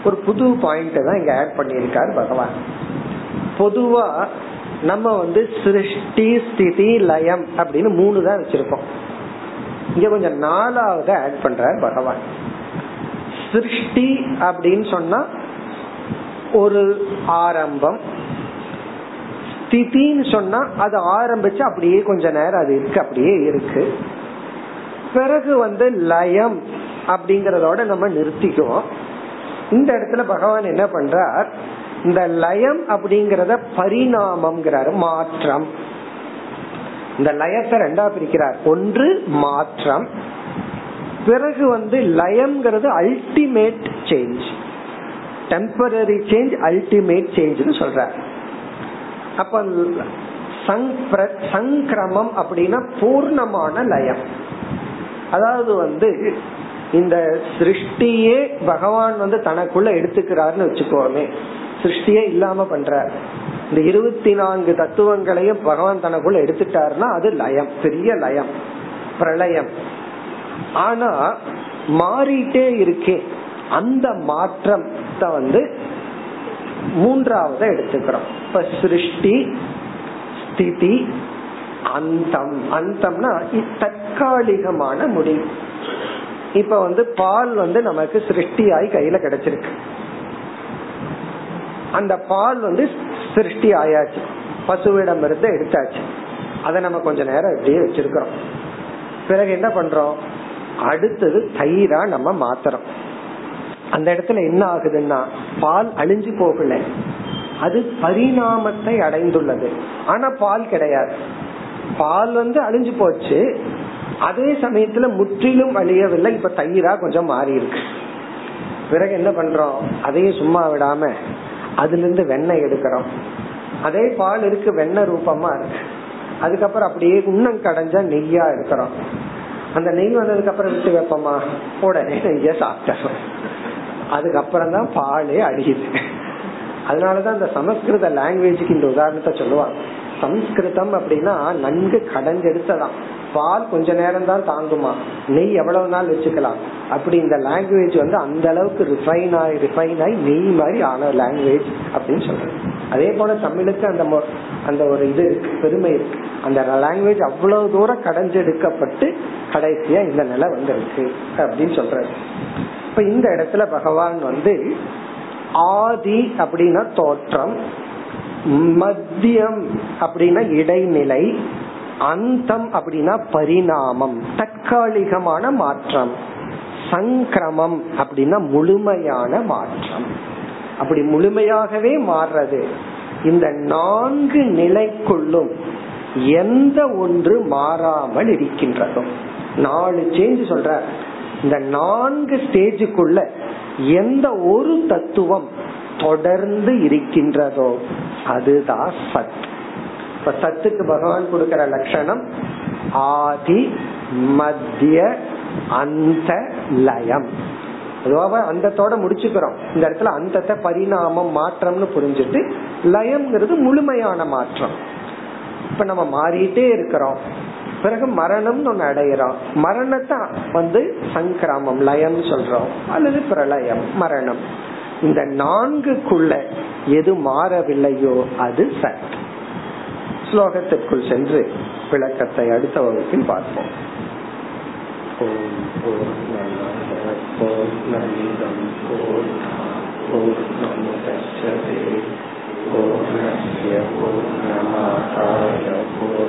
ஒரு புது பாயிண்ட் தான் இங்க ஆட் பண்ணியிருக்கார் பகவான். பொதுவா நம்ம வந்து சிருஷ்டி ஸ்திதி லயம் அப்படின்னு மூணு தான் வச்சிருக்கோம். இங்க கொஞ்சம் நாலாவது ஆட் பண்றார் பகவான். சிருஷ்டி அப்படின்னு சொன்னா ஒரு ஆரம்பம், ஸ்திதின்னு சொன்னா அது ஆரம்பிச்சு அப்படியே கொஞ்ச நேரம் அது இருக்கு, அப்படியே இருக்கு. பிறகு வந்து லயம் அப்படிங்கறதோட நம்ம நிறுத்திக்குவோம். இந்த இடத்துல பகவான் என்ன பண்றார்? இந்த லயம் அப்படிங்கறத பரிணாமம்ங்கறார், மாற்றம். இந்த லயத்தை ரெண்டா பிரிக்கிறார், ஒன்று மாற்றம், பிறகு வந்து லயம்ங்கிறது ultimate change, temporary change, ultimate சேஞ்ச்னு சொல்றார். அப்ப சங்கிரமம் அப்படின்னா பூர்ணமான லயம். அதாவது வந்து இந்த சிருஷ்டியே பகவான் வந்து தனக்குள்ள எடுத்துக்கிறாருன்னு வச்சுக்கோமே, சிருஷ்டியே இல்லாம பண்றார். இந்த 24 தத்துவங்களையும் பகவான் தனக்குள்ள எடுத்துட்டாருன்னா அது லயம், பெரிய லயம், பிரளயம். ஆனா மாறிட்டே இருக்கே அந்த மாற்றத்தை மூன்றாவது எடுத்துக்கிறோம். இப்ப சிருஷ்டி, ஸ்திதி, அந்தம். அந்தம்னா தற்காலிகமான முடிவு. இப்ப பால் நமக்கு சிருஷ்டியாய் கையில கிடைச்சிருக்கு, அந்த பால் சிருஷ்டி ஆயாச்சு, பசுவிடம் இருந்து எடுத்தாச்சு, அதை நம்ம கொஞ்ச நேரம் அப்படியே வச்சிருக்கிறோம். பிறகு என்ன பண்றோம், அடுத்தது தயிரா நம்ம மாத்துறோம். அந்த இடத்துல என்ன ஆகுதுன்னா பால் அழிஞ்சு போகல, அது பரிணாமத்தை அடைந்துள்ளது. ஆனா பால் கிடையாது, பால் அழிஞ்சு போச்சு, அதே சமயத்துல முற்றிலும் அழியவில்லை, இப்ப தயிரா கொஞ்சம் மாறி இருக்கு. பிறகு என்ன பண்றோம், அதையும் சும்மா விடாம அதுல இருந்து வெண்ணெய் எடுக்கிறோம். அதே பால் இருக்கு, வெண்ணெய் ரூபமா இருக்கு. அதுக்கப்புறம் அப்படியே இன்னும் கடைஞ்சா நெய்யா எடுக்கிறோம். அந்த நெய் வந்ததுக்கு அப்புறம் விட்டு வைப்போமா, உடனே நெய்ய சாப்பிட்டோம். அதுக்கப்புறம் தான் பாலே அழியுது. அதனாலதான் இந்த சமஸ்கிருத லாங்குவேஜுக்கு இந்த உதாரணத்தை சொல்லுவாங்க. சம்ஸ்கிருதம் அப்படின்னா நன்கு கடைஞ்செடுத்ததான், பால் கொஞ்ச நேரம் தான் தாங்குமா, நெய் எவ்வளவு நாள் வச்சுக்கலாம். அப்படி இந்த லாங்குவேஜ் அந்த அளவுக்கு ரிஃபைனாய் நெய் மாதிரி ஆன லாங்குவேஜ் அப்படின்னு சொல்றது. அதே போல தமிழுக்கு அந்த ஒரு இது இருக்கு, பெருமை இருக்கு. அந்த லாங்குவேஜ் அவ்வளவு தூரம் கடைஞ்செடுக்கப்பட்டு கடைசியா இந்த நிலை இருக்கு அப்படின்னு சொல்றது. இப்ப இந்த இடத்துல பகவான் ஆதி அப்படின்னா தோற்றம், மத்தியம் அப்படின்னா இடைநிலை, அந்தம் அப்படின்னா பரிணாமம், தற்காலிகமான மாற்றம், சங்கிரமம் அப்படின்னா முழுமையான மாற்றம். அப்படி முழுமையாகவே மாறுறது. இந்த 4 நிலைக்குள்ளும் எந்த ஒன்று மாறாமல் இருக்கின்றதோ, 4 சேஞ்ச் சொல்ற, இந்த 4 ஸ்டேஜுக்குள்ள எந்த ஒரு தத்துவம் தொடர்ந்து இருக்கின்றதோ அதுதான் சத். இப்ப சத்துக்கு பகவான் கொடுக்கிற லட்சணம் ஆதி, மத்திய, அந்த, லயம். அதுவாக அந்தத்தோட முடிச்சுக்கிறோம். இந்த இடத்துல அந்தத்தை பரிணாமம், மாற்றம்னு புரிஞ்சுட்டு லயம்ங்கிறது முழுமையான மாற்றம். இப்ப நம்ம மாறிட்டே இருக்கிறோம், பிறகு மரணம்னு ஒண்ணு அடையிறோம். மரணத்தை சங்கிராமம், லயம் சொல்றோம், அல்லது பிரளயம், மரணம். இந்த 4க்குள்ள எது மாறவில்லையோ அது சத். ஸ்லோகத்திற்குள் சென்று விளக்கத்தை அடுத்த வகுப்பில் பார்ப்போம். ஓம் பூர்ணமதః பூர்ணமிதம் பூர்ணாத் பூர்ணமுதச்யதே பூர்ணஸ்ய பூர்ணமாதாய பூர்ணமாதாய